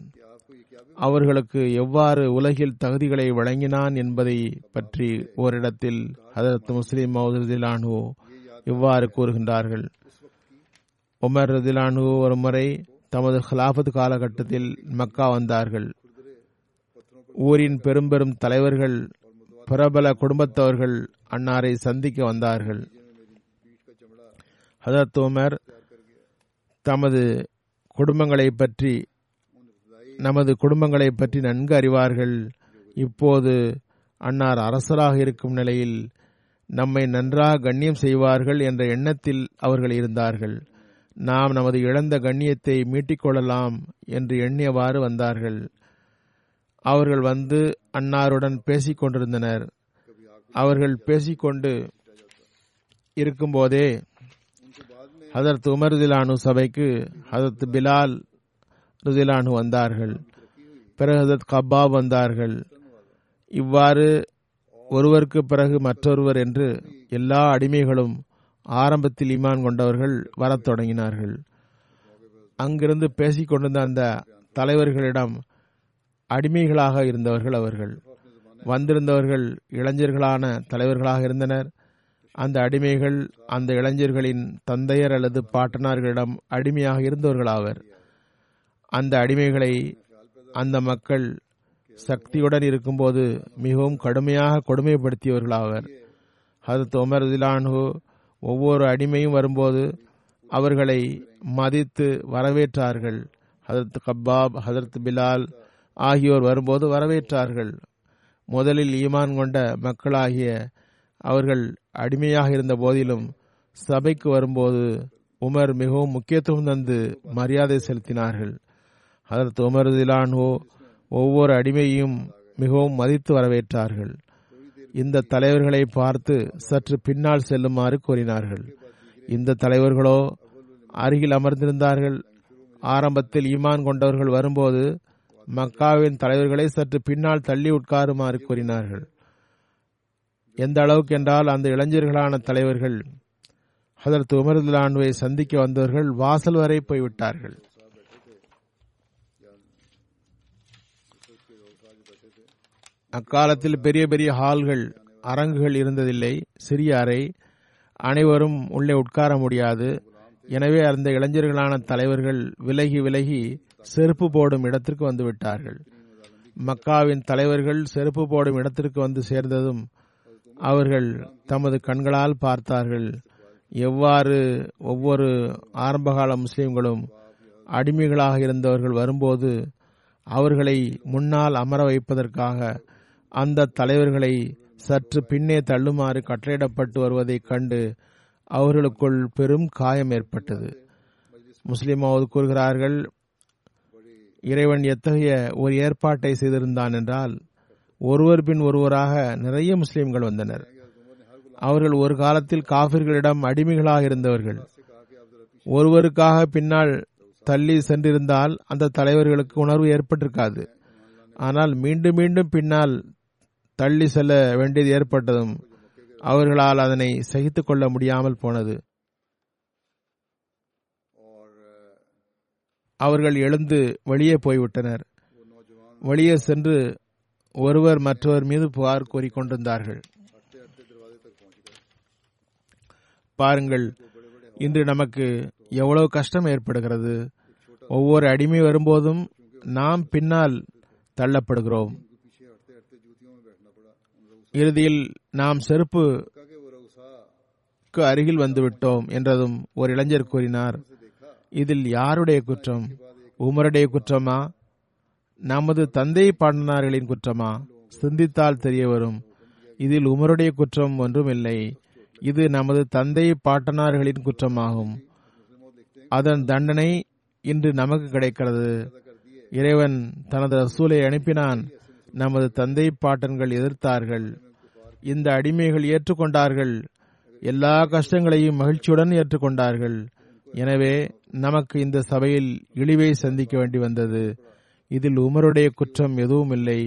அவர்களுக்கு எவ்வாறு உலகில் தகுதிகளை வழங்கினான் என்பதை பற்றி ஓரிடத்தில் ஹதரத் முஸ்லிம் ரலியல்லாஹு இவ்வாறு கூறுகின்றார்கள். உமர் ரலியல்லாஹு ஒரு முறை தமது ஹிலாஃபத் காலகட்டத்தில் மக்கா வந்தார்கள். ஊரின் பெரும் தலைவர்கள், பிரபல குடும்பத்தவர்கள் அன்னாரை சந்திக்க வந்தார்கள். ஹதரத் உமர் தமது குடும்பங்களை பற்றி நன்கு அறிவார்கள். இப்போது அன்னார் அரசராக இருக்கும் நிலையில் நம்மை நன்றாக கண்ணியம் செய்வார்கள் என்ற எண்ணத்தில் அவர்கள் இருந்தார்கள். நாம் நமது இழந்த கண்ணியத்தை மீட்டிக்கொள்ளலாம் என்று எண்ணியவாறு வந்தார்கள். அவர்கள் வந்து அன்னாருடன் பேசிக்கொண்டிருந்தனர். அவர்கள் பேசிக்கொண்டு இருக்கும்போதே ஹதரத் உமர் ரலியல்லாஹு சபைக்கு ஹதரத் பிலால் ரலியல்லாஹு வந்தார்கள். பிறகு ஹதரத் கபாப் வந்தார்கள். இவ்வாறு ஒருவருக்கு பிறகு மற்றொருவர் என்று எல்லா அடிமைகளும் ஆரம்பத்தில் ஈமான் கொண்டவர்கள் வரத் தொடங்கினார்கள். அங்கிருந்து பேசிக்கொண்டிருந்த அந்த தலைவர்களிடம் அடிமைகளாக இருந்தவர்கள் அவர்கள் வந்திருந்தவர்கள் இளைஞர்களான தலைவர்களாக இருந்தனர். அந்த அடிமைகள் அந்த இளைஞர்களின் தந்தையர் அல்லது பாட்டனார்களிடம் அடிமையாக இருந்தவர்களாவர். அந்த அடிமைகளை அந்த மக்கள் சக்தியுடன் இருக்கும்போது மிகவும் கடுமையாக கொடுமைப்படுத்தியவர்களாவர். ஹதரத் உமர் ரலியல்லாஹு அன்ஹு ஒவ்வொரு அடிமையும் வரும்போது அவர்களை மதித்து வரவேற்றார்கள். ஹதரத் கபாப், ஹதரத் பிலால் ஆகியோர் வரும்போது வரவேற்றார்கள். முதலில் ஈமான் கொண்ட மக்களாகிய அவர்கள் அடிமையாக இருந்த போதிலும் சபைக்கு வரும்போது உமர் மிகவும் முக்கியத்துவம் தந்து மரியாதை செலுத்தினார்கள். ஹதரத் உமர் ரலியல்லாஹு அன்ஹு ஒவ்வொரு அடிமையையும் மிகவும் மதித்து வரவேற்றார்கள். இந்த தலைவர்களை பார்த்து சற்று பின்னால் செல்லுமாறு கூறினார்கள். இந்த தலைவர்களோ அருகில் அமர்ந்திருந்தார்கள். ஆரம்பத்தில் ஈமான் கொண்டவர்கள் வரும்போது மக்காவின் தலைவர்களை சற்று பின்னால் தள்ளி உட்காருமாறு கூறினார்கள். எந்த அளவுக்கு என்றால் அந்த இளைஞர்களான தலைவர்கள் ஹதரத் உமர் ரலியல்லாஹு அன்ஹுவை சந்திக்க வந்தவர்கள் வாசல் வரை போய்விட்டார்கள். அக்காலத்தில் பெரிய பெரிய ஹால்கள், அரங்குகள் இருந்ததில்லை. சிறிய அறை, அனைவரும் உள்ளே உட்கார முடியாது. எனவே அந்த இளைஞர்களான தலைவர்கள் விலகி விலகி செருப்பு போடும் இடத்திற்கு வந்துவிட்டார்கள். மக்காவின் தலைவர்கள் செருப்பு போடும் இடத்திற்கு வந்து சேர்ந்ததும் அவர்கள் தமது கண்களால் பார்த்தார்கள் எவ்வாறு ஒவ்வொரு ஆரம்பகால முஸ்லீம்களும் அடிமைகளாக இருந்தவர்கள் வரும்போது அவர்களை முன்னால் அமர வைப்பதற்காக அந்த தலைவர்களை சற்று பின்னே தள்ளுமாறு கட்டளையிடப்பட்டு வருவதைக் கண்டு அவர்களுக்குள் பெரும் காயம் ஏற்பட்டது. முஸ்லிமாவது கூறுகிறார்கள், இறைவன் எத்தகைய ஒரு ஏற்பாட்டை செய்திருந்தான் என்றால் ஒருவர் பின் ஒருவராக நிறைய முஸ்லிம்கள் வந்தனர். அவர்கள் ஒரு காலத்தில் காஃபிர்களிடம் அடிமைகளாக இருந்தவர்கள். ஒருவருக்காக பின்னால் தள்ளி சென்றிருந்தால் அந்த தலைவர்களுக்கு உணர்வு ஏற்பட்டிருக்காது. ஆனால் மீண்டும் மீண்டும் பின்னால் தள்ளி செல்ல வேண்டியது ஏற்பட்டதும் அவர்களால் அதனை சகித்து கொள்ள முடியாமல் போனது. அவர்கள் எழுந்து வெளியே போய்விட்டனர். வெளியே சென்று ஒருவர் மற்றவர் மீது புகார் கூறிக்கொண்டிருந்தார்கள். பாருங்கள், இன்று நமக்கு எவ்வளவு கஷ்டம் ஏற்படுகிறது. ஒவ்வொரு அடிமை வரும்போதும் நாம் பின்னால் தள்ளப்படுகிறோம். இறுதியில் நாம் செருப்புக்கு அருகில் வந்துவிட்டோம் என்றதும் ஒரு இளைஞர் கூறினார், இதில் யாருடைய குற்றம்? உமருடைய குற்றமா, நமது தந்தை பாட்டனார்களின் குற்றமா? சிந்தித்தால் தெரிய வரும், இதில் உமருடைய குற்றம் ஒன்றும் இல்லை. இது நமது தந்தை பாட்டனார்களின் குற்றமாகும். அதன் தண்டனை இன்று நமக்கு கிடைக்கிறது. இறைவன் தனது ரசூலை அனுப்பினான். நமது தந்தை பாட்டன்கள் எதிர்த்தார்கள். இந்த அடிமைகள் ஏற்றுக்கொண்டார்கள். எல்லா கஷ்டங்களையும் மகிழ்ச்சியுடன் ஏற்றுக்கொண்டார்கள். எனவே நமக்கு இந்த சபையில் இழிவை சந்திக்க வேண்டி வந்தது. இதில் உமருடைய குற்றம் எதுவும் இல்லை.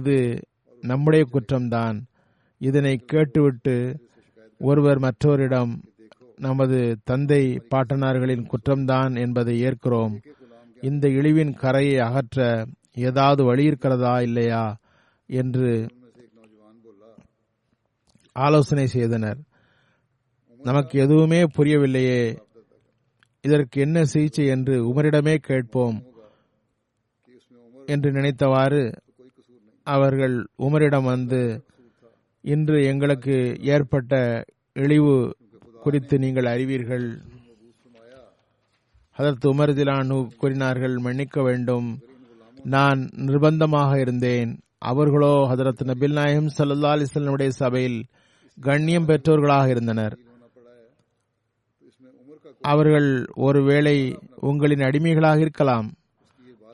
இது நம்முடைய குற்றம்தான். இதனை கேட்டுவிட்டு ஒருவர் மற்றவரிடம் நமது தந்தை பாட்டனார்களின் குற்றம்தான் என்பதை ஏற்கிறோம். இந்த இழிவின் கரையை அகற்ற ஏதாவது வழி இருக்கிறதா இல்லையா என்று ஆலோசனை செய்தனர். நமக்கு எதுவுமே புரியவில்லையே, இதற்கு என்ன சிகிச்சை என்று உமரிடமே கேட்போம் என்று நினைத்தவாறு அவர்கள் உமரிடம் வந்து, இன்று எங்களுக்கு ஏற்பட்ட இழிவு குறித்து நீங்கள் அறிவீர்கள். ஹதரத் உமர் ரலியல்லாஹு கூறினார்கள், மன்னிக்க வேண்டும், நான் நிர்பந்தமாக இருந்தேன். அவர்களோ ஹதரத் நபில் நாயகம் ஸல்லல்லாஹு அலைஹி வஸல்லம் உடைய சபையில் கண்ணியம் பெற்றவர்களாக இருந்தனர். அவர்கள் ஒருவேளை உங்களின் அடிமைகளாக இருக்கலாம்,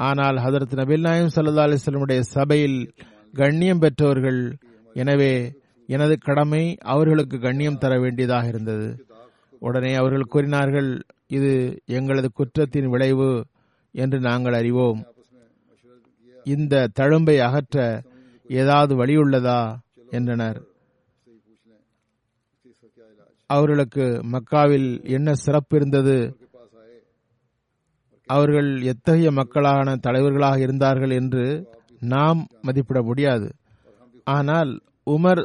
ஆனால் ஹதரத் நபி நாயகம் ஸல்லல்லாஹு அலைஹி வஸல்லம் சபையில் கண்ணியம் பெற்றவர்கள், எனவே எனது கடமை அவர்களுக்கு கண்ணியம் தர வேண்டியதாக இருந்தது. உடனே அவர்கள் கூறினார்கள், இது எங்களது குற்றத்தின் விளைவு என்று நாங்கள் அறிவோம், இந்த தழும்பை அகற்ற ஏதாவது வழியுள்ளதா என்றனர். அவர்களுக்கு மக்காவில் என்ன சிறப்பு இருந்தது, அவர்கள் எத்தகைய மக்களான தலைவர்களாக இருந்தார்கள் என்று நாம் மதிப்பிட முடியாது. ஆனால் உமர்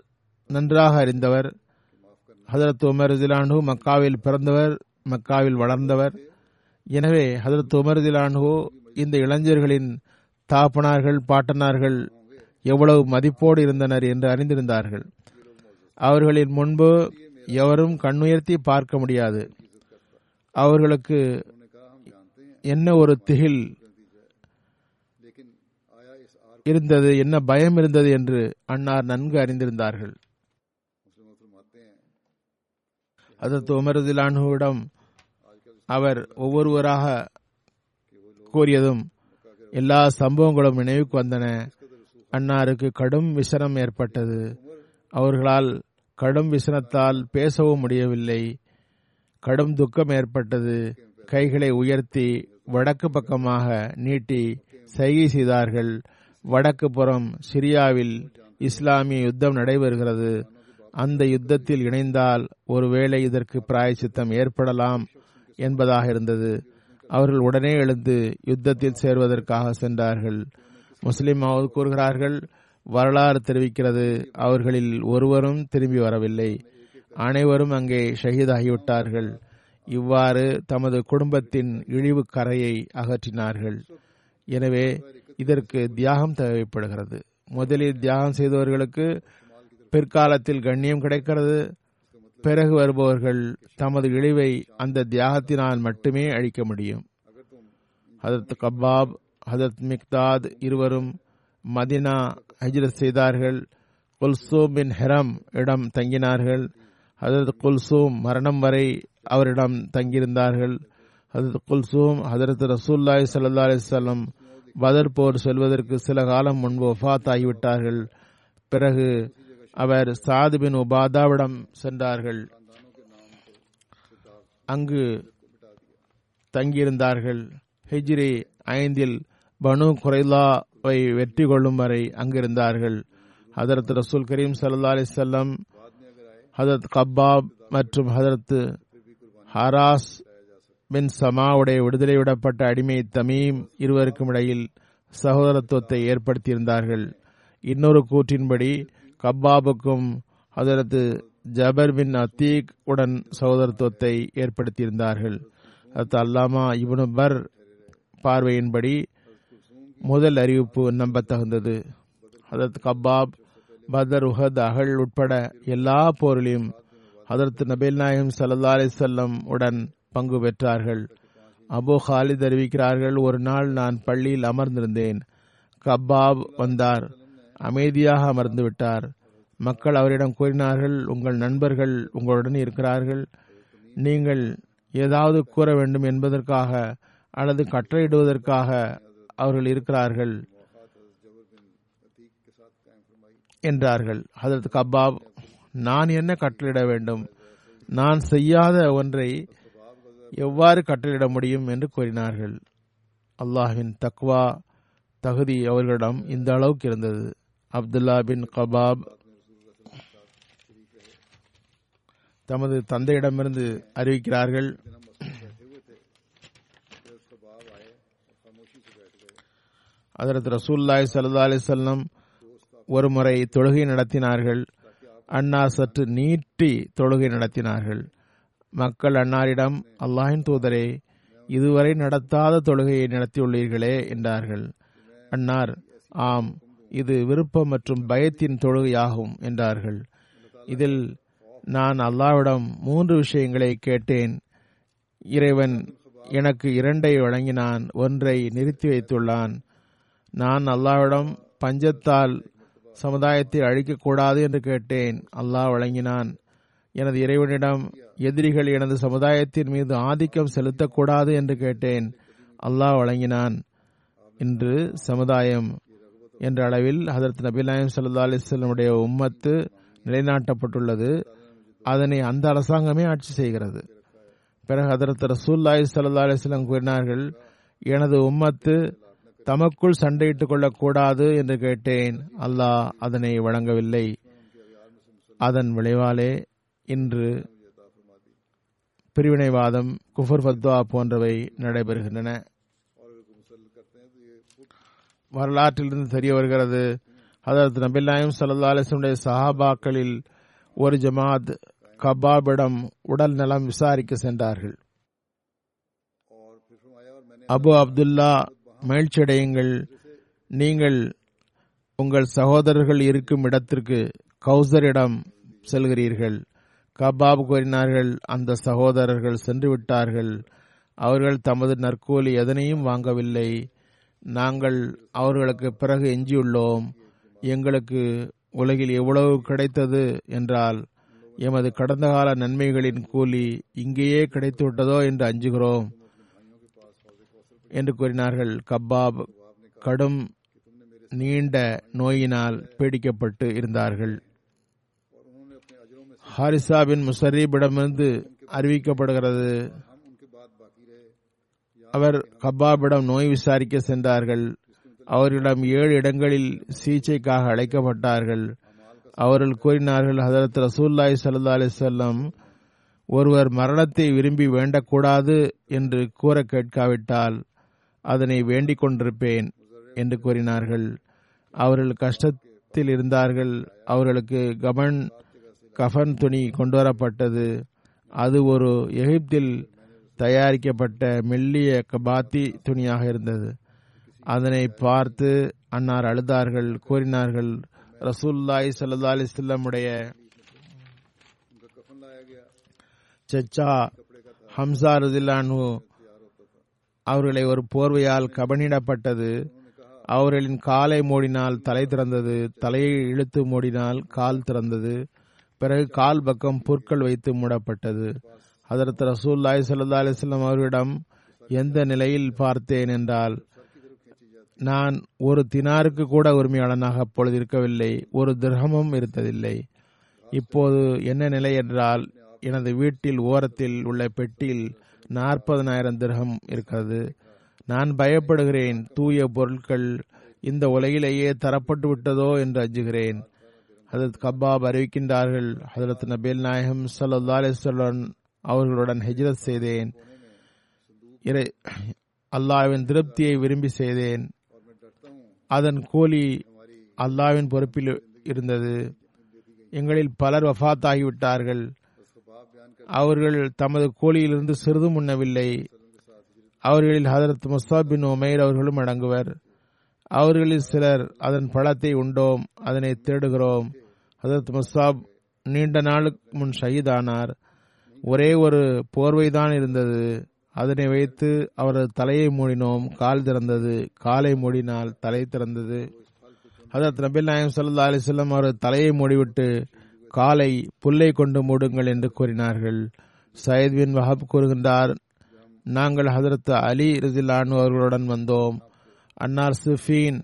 நன்றாக அறிந்தவர். ஹதரத் உமர் ரலியல்லாஹு மக்காவில் பிறந்தவர், மக்காவில் வளர்ந்தவர். எனவே ஹதரத் உமர் ரலியல்லாஹு இந்த இளைஞர்களின் தாப்பனார்கள் பாட்டனார்கள் எவ்வளவு மதிப்போடு இருந்தனர் என்று அறிந்திருந்தார்கள். அவர்களின் முன்பு எவரும் கண்ணுயர்த்தி பார்க்க முடியாது. அவர்களுக்கு என்ன ஒரு திகில் இருந்தது, என்ன பயம் இருந்தது என்று அன்னார் நன்கு அறிந்திருந்தார்கள். அதற்கு உமர் ரலியல்லாஹுவிடம் அவர் ஒவ்வொருவராக கூறியதும் எல்லா சம்பவங்களும் நினைவுக்கு வந்தன. அன்னாருக்கு கடும் விசனம் ஏற்பட்டது. அவர்களால் கடும் விசனத்தால் பேசவும் முடியவில்லை. கடும் துக்கம் ஏற்பட்டது. கைகளை உயர்த்தி வடக்கு பக்கமாக நீட்டி சைகை செய்தார்கள். வடக்கு புறம் சிரியாவில் இஸ்லாமிய யுத்தம் நடைபெறுகிறது. அந்த யுத்தத்தில் இணைந்தால் ஒருவேளை இதற்கு பிராயச்சித்தம் ஏற்படலாம் என்பதாக இருந்தது. அவர்கள் உடனே எழுந்து யுத்தத்தில் சேர்வதற்காக சென்றார்கள். முஸ்லிம் அவர் கூறுகிறார்கள், வரலாறு தெரிவிக்கிறது, அவர்களில் ஒருவரும் திரும்பி வரவில்லை, அனைவரும் அங்கே ஷஹீதாகிவிட்டார்கள். இவ்வாறு தமது குடும்பத்தின் இழிவு கரையை அகற்றினார்கள். எனவே இதற்கு தியாகம் தேவைப்படுகிறது. முதலில் தியாகம் செய்தவர்களுக்கு பிற்காலத்தில் கண்ணியம் கிடைக்கிறது. பிறகு வருபவர்கள் தமது இழிவை அந்த தியாகத்தினால் மட்டுமே அழிக்க முடியும். ஹதரத் கபாப் ஹதரத் மிக்தாத் இருவரும் மதினா ஹஜ்ரத் செய்தார்கள். குல்சூம் பின் ஹிரம் இடம் தங்கினார்கள். ஹதரத் குல்சூம் மரணம் வரை அவரிடம் தங்கியிருந்தார்கள். ஹதரத் குல்சூம் ஹதரத் ரசூலுல்லாஹி ஸல்லல்லாஹு அலைஹி வஸல்லம் பத்ர் போர் செல்வதற்கு சில காலம் முன்பு வஃபாத் ஆகிவிட்டார்கள். பிறகு அவர் சாத் பின் உபாதாவிடம் சென்றார்கள். அங்கு தங்கியிருந்தார்கள். ஹிஜ்ரி 5 பனு குரைலாவை வெற்றி கொள்ளும் வரை அங்கிருந்தார்கள். ஹதரத் ரசூல் கரீம் ஸல்லல்லாஹு அலைஹி வஸல்லம் ஹதரத் கபாப் மற்றும் ஹதரத் ஹராஸ் பின் சமாவுடைய விடுதலை விடப்பட்ட அடிமை தமீம் இருவருக்கும் இடையில் சகோதரத்துவத்தை ஏற்படுத்தியிருந்தார்கள். இன்னொரு கூற்றின்படி கபாபுக்கும் ஹதரத் ஜபர் பின் அத்தீக் உடன் சகோதரத்துவத்தை ஏற்படுத்தியிருந்தார்கள். ஹதரத் அல்லாமா இப்னு பர் பார்வையின்படி முதல் அறிவிப்பு நம்பத்தகுந்தது. ஹதரத் கபாப் பத்ர் உஹத் அகல் உட்பட எல்லா போரிலும் ஹதரத் நபிகள் நாயகம் ஸல்லல்லாஹு அலைஹி வஸல்லம் உடன் பங்கு பெற்றார்கள். அபு ஹாலித் அறிவிக்கிறார்கள், ஒரு நாள் நான் பள்ளியில் அமர்ந்திருந்தேன். கபாப் வந்தார். அமைதியாக அமர்ந்து விட்டார். மக்கள் அவரிடம் கூறினார்கள், உங்கள் நண்பர்கள் உங்களுடன் இருக்கிறார்கள், நீங்கள் ஏதாவது கூற வேண்டும் என்பதற்காக அல்லது கட்டளையிடுவதற்காக அவர்கள் இருக்கிறார்கள் என்றார்கள். ஹதரத் கபாப், நான் என்ன கட்டளையிட வேண்டும்? நான் செய்யாத ஒன்றை எவ்வாறு கட்டளையிட முடியும் என்று கூறினார்கள். அல்லாஹ்வின் தக்வா தகுதி அவர்களிடம் இந்த அளவுக்கு இருந்தது. அப்துல்லா பின் கபாப் தமது தந்தையிடமிருந்து அறிவிக்கிறார்கள், ஹதரத் ரசூலுல்லாஹி ஸல்லல்லாஹு அலைஹி வஸல்லம் ஒரு முறை தொழுகை நடத்தினார்கள். அன்னார் சற்று நீட்டி தொழுகை நடத்தினார்கள். மக்கள் அன்னாரிடம், அல்லாஹ்வின் தூதரே, இதுவரை நடத்தாத தொழுகையை நடத்தியுள்ளீர்களே என்றார்கள். அன்னார், ஆம், இது விருப்பம் மற்றும் பயத்தின் தொழுகையாகும் என்றார்கள். இதில் நான் அல்லாஹ்விடம் 3 விஷயங்களை கேட்டேன். இறைவன் எனக்கு 2 வழங்கினான், 1 நிறுத்தி வைத்துள்ளான். நான் அல்லாஹ்விடம் பஞ்சத்தால் சமுதாயத்தை அழிக்கக்கூடாது என்று கேட்டேன், அல்லாஹ் வழங்கினான். எனது இறைவனிடம் எதிரிகள் எனது சமுதாயத்தின் மீது ஆதிக்கம் செலுத்தக்கூடாது என்று கேட்டேன். அல்லாஹ் வழங்கினான். இன்று சமுதாயம் என்ற அளவில் ஹதரத் நபி நாயகம் ஸல்லல்லாஹு அலைஹி வஸல்லம் உடைய உம்மத்து நிலைநாட்டப்பட்டுள்ளது. அதனை அந்த அரசாங்கமே ஆட்சி செய்கிறது. பிறகு ஹதரத் ரசூலுல்லாஹி ஸல்லல்லாஹு அலைஹி வஸல்லம் கூறினார்கள், எனது உம்மத்து தமக்குள் சண்டையிட்டுக் கொள்ளக்கூடாது என்று கேட்டேன். அல்லாஹ் அதனை வழங்கவில்லை. அதன் விளைவாலே இன்று பிரிவினைவாதம், குஃபர் ஃபத்வா போன்றவை நடைபெறுகின்றன. வரலாற்றிலிருந்து தெரிய வருகிறது, ஹதரத் நபி நாயகம் ஸல்லல்லாஹு அலைஹி வஸல்லம் உடைய சஹாபாக்களில் ஒரு ஜமாத் கபாபிடம் உடல் நலம் விசாரிக்க சென்றார்கள். அபு அப்துல்லா, மேல்ச்சடையுங்கள், நீங்கள் உங்கள் சகோதரர்கள் இருக்கும் இடத்திற்கு கௌசரிடம் செல்கிறீர்கள். கபாப் கூறினார்கள், அந்த சகோதரர்கள் சென்று விட்டார்கள். அவர்கள் தமது நற்கூலி எதனையும் வாங்கவில்லை. நாங்கள் அவர்களுக்கு பிறகு எஞ்சியுள்ளோம். எங்களுக்கு உலகில் எவ்வளவு கிடைத்தது என்றால் எமது கடந்த கால நன்மைகளின் கூலி இங்கேயே கிடைத்துவிட்டதோ என்று அஞ்சுகிறோம் என்று கூறினார்கள். கபாப் கடும் நீண்ட நோயினால் பீடிக்கப்பட்டு இருந்தார்கள். ஹாரிசா பின் முசரீபிடமிருந்து அறிவிக்கப்படுகிறது, அவர் கபாபிடம் நோய் விசாரிக்க சென்றார்கள். அவர்களிடம் 7 இடங்களில் சிகிச்சைக்காக அழைக்கப்பட்டார்கள். அவர்கள் கூறினார்கள், ஹதரத் ரசூலுல்லாஹி ஸல்லல்லாஹு அலைஹி வஸல்லம் ஒருவர் மரணத்தை விரும்பி வேண்டக்கூடாது என்று கூற கேட்காவிட்டால் அதனை வேண்டிக் கொண்டிருப்பேன் என்று கூறினார்கள். அவர்கள் கஷ்டத்தில் இருந்தார்கள். அவர்களுக்கு கஃன் துணி கொண்டுவரப்பட்டது. அது ஒரு எகிப்தில் தயாரிக்கப்பட்ட மெல்லிய கபாத்தி துணியாக இருந்தது. அதனை பார்த்து அன்னார் அழுதார்கள். கூறினார்கள், ரசூலுல்லாஹி ஸல்லல்லாஹு அலைஹி வஸல்லம் உடைய சச்சா ஹம்சா ரலியல்லாஹு அன்ஹு அவர்களை ஒரு போர்வையால் கபனிடப்பட்டது. அவர்களின் காலை மூடினால் தலை திறந்தது, தலையை இழுத்து மூடினால் கால் திறந்தது. பிறகு கால் பக்கம் புற்கள் வைத்து மூடப்பட்டது. ஹதரத் ரசூலுல்லாஹி ஸல்லல்லாஹு அலைஹி வஸல்லம் அவர்களிடம் எந்த நிலையில் பார்த்தேன் என்றால், நான் ஒரு தினாருக்கு கூட உரிமையாளனாக அப்பொழுது இருக்கவில்லை, ஒரு திர்ஹமும் இருந்ததில்லை. இப்போது என்ன நிலை என்றால், எனது வீட்டில் ஓரத்தில் உள்ள பெட்டியில் 40,000 திர்ஹம் இருக்கிறது. நான் பயப்படுகிறேன். தூய பொருட்கள் இந்த உலகிலேயே தரப்பட்டு விட்டதோ என்று அஞ்சுகிறேன். ஹதரத் கபாப் அறிவிக்கின்றார்கள், ஹதரத் நபில் நாயகம் ஸல்லல்லாஹு அலைஹி வஸல்லம் அவர்களுடன் ஹிஜ்ரத் செய்தேன். அல்லாஹ்வின் திருப்தியை விரும்பி செய்தேன். அதன் கூலி அல்லாஹ்வின் பொறுப்பில் இருந்தது. எங்களில் பலர் வஃபாத்தாகிவிட்டார்கள். அவர்கள் தமது கூலியிலிருந்து சிறிதும் உண்ணவில்லை. அவர்களில் ஹதரத் முஸப் பின் உமைர் அவர்களும் அடங்குவர். அவர்களில் சிலர் அதன் பழத்தை உண்டோம், அதனை தேடுகிறோம். ஹதரத் முஸப் நீண்ட நாளுக்கு முன் ஷஹீதானார். ஒரே ஒரு போர்வைதான் இருந்தது. அதனை வைத்து அவரது தலையை மூடினோம், கால் திறந்தது. காலை மூடினால் தலை திறந்தது. ஹதரத் நபி நாயகம் ஸல்லல்லாஹு அலைஹி வஸல்லம் அவரது தலையை மூடிவிட்டு காலை புல்லை கொண்டு மூடுங்கள் என்று கூறினார்கள். சயீத் பின் வஹப் கூறுகின்றார், நாங்கள் ஹதரத் அலி ரலியல்லாஹு அன்ஹு அவர்களுடன் வந்தோம். அன்னார் சிஃபின்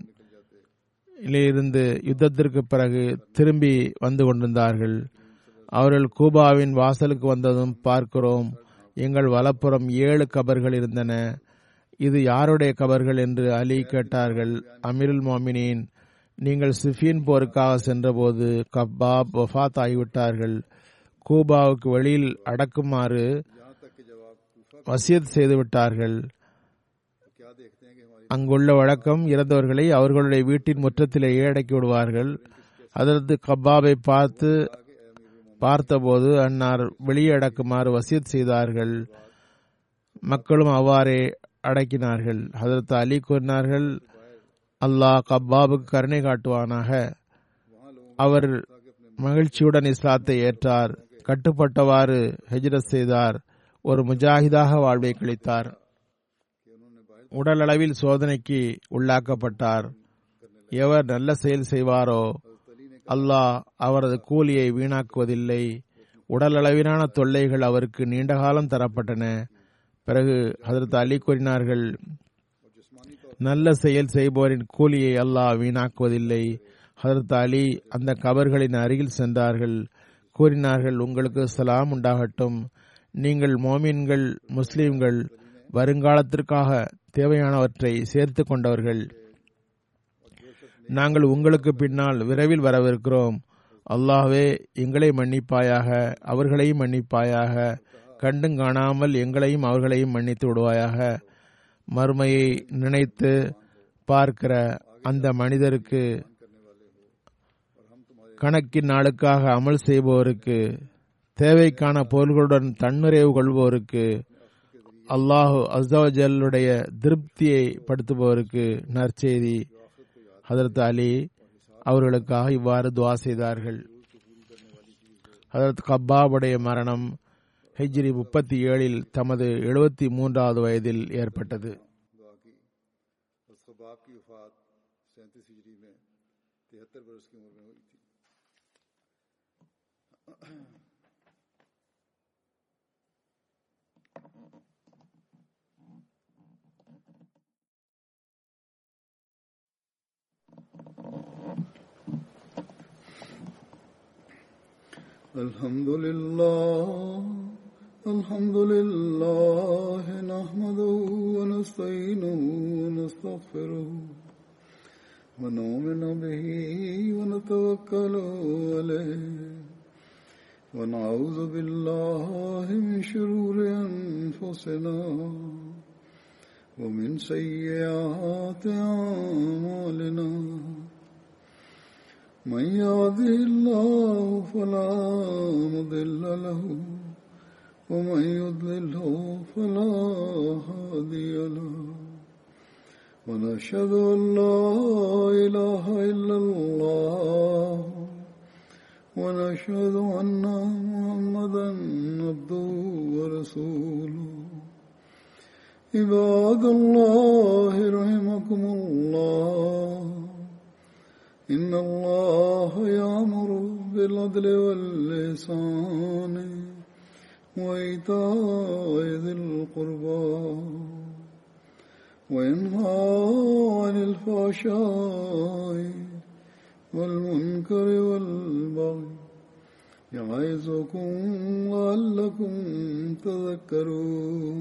இருந்து யுத்தத்திற்கு பிறகு திரும்பி வந்து கொண்டிருந்தார்கள். அவர்கள் கூபாவின் வாசலுக்கு வந்ததும் பார்க்கிறோம், எங்கள் வலப்புறம் 7 கபர்கள் இருந்தன. இது யாருடைய கபர்கள் என்று அலி கேட்டார்கள். அமீருல் மோமினின், நீங்கள் சிஃபின் போருக்காக சென்றபோது கபாப் வஃபாத் ஆகிவிட்டார்கள். கூபாவுக்கு வெளியில் அடக்குமாறு வசியத் செய்துவிட்டார்கள். அங்குள்ள வழக்கம், இறந்தவர்களை அவர்களுடைய வீட்டின் முற்றத்திலேயே அடக்கி விடுவார்கள். அதற்கு கபாபை பார்த்தபோது அன்னார் வெளியே அடக்குமாறு வசியத் செய்தார்கள். மக்களும் அவ்வாறே அடக்கினார்கள். ஹதரத் அலி கூறினார்கள், அல்லாஹ் கபாபுக்கு கருணை காட்டுவானாக. அவர் மகிழ்ச்சியுடன் இஸ்லாத்தை ஏற்றார், கட்டுப்பட்டவாறு ஹிஜ்ரத் செய்தார், ஒரு முஜாஹிதாக வாழ்வை கழித்தார். உடல் அளவில் சோதனைக்கு உள்ளாக்கப்பட்டார். எவர் நல்ல செயல் செய்வாரோ அல்லாஹ் அவரது கூலியை வீணாக்குவதில்லை. உடலளவிலான தொல்லைகள் அவருக்கு நீண்டகாலம் தரப்பட்டன. பிறகு ஹஜரத் அலி கூறினார்கள், நல்ல செயல் செய்பவரின் கூலியை அல்லாஹ் வீணாக்குவதில்லை. ஹஜரத் அலி அந்த கபர்களின் அருகில் சென்றார்கள். கூறினார்கள், உங்களுக்கு சலாம் உண்டாகட்டும். நீங்கள் மோமின்கள், முஸ்லீம்கள், வருங்காலத்திற்காக தேவையானவற்றை சேர்த்து கொண்டவர்கள். நாங்கள் உங்களுக்கு பின்னால் விரைவில் வரவிருக்கிறோம். அல்லாஹ்வே, எங்களை மன்னிப்பாயாக, அவர்களையும் மன்னிப்பாயாக. கண்டும் காணாமல் எங்களையும் அவர்களையும் மன்னித்து விடுவாயாக. மறுமையை நினைத்து பார்க்கிற அந்த மனிதருக்கு, கணக்கின் நாளுக்காக அமல் செய்பவருக்கு, தேவைக்கான பொருள்களுடன் தன்னிறைவு கொள்பவருக்கு, அல்லாஹு அஸ்ஸவஜல்லுடைய திருப்தியை படுத்துபவருக்கு நற்செய்தி. ஹதரத் அலி அவர்களுக்காக இவ்வாறு துவா செய்தார்கள். ஹதரத் கப்பாபுடைய மரணம் ஹிஜ்ரி 37 தமது 73 வயதில் ஏற்பட்டது. Alhamdulillah, alhamdulillah, nahmaduhu wa nasta'inuhu wa nastaghfiruhu wa nu'minu bihi wa natawakkalu alayhi wa na'udhu billahi min shururi anfusina wa min sayyi'ati a'malina. من يهده الله فلا مضل له ومن يضلله فلا هادي له ونشهد أن لا إله إلا الله ونشهد أن محمدا عبده ورسوله. عباد الله رحمكم الله, إن الله يأمر بالعدل والإحسان وإيتاء ذي القربى وينهى عن الفحشاء والمنكر والبغي يعظكم لعلكم تذكرون.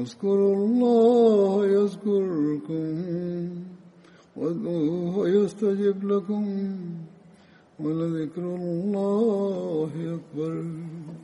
اذكروا الله يذكركم ويستجب لكم ولذكر الله أكبر.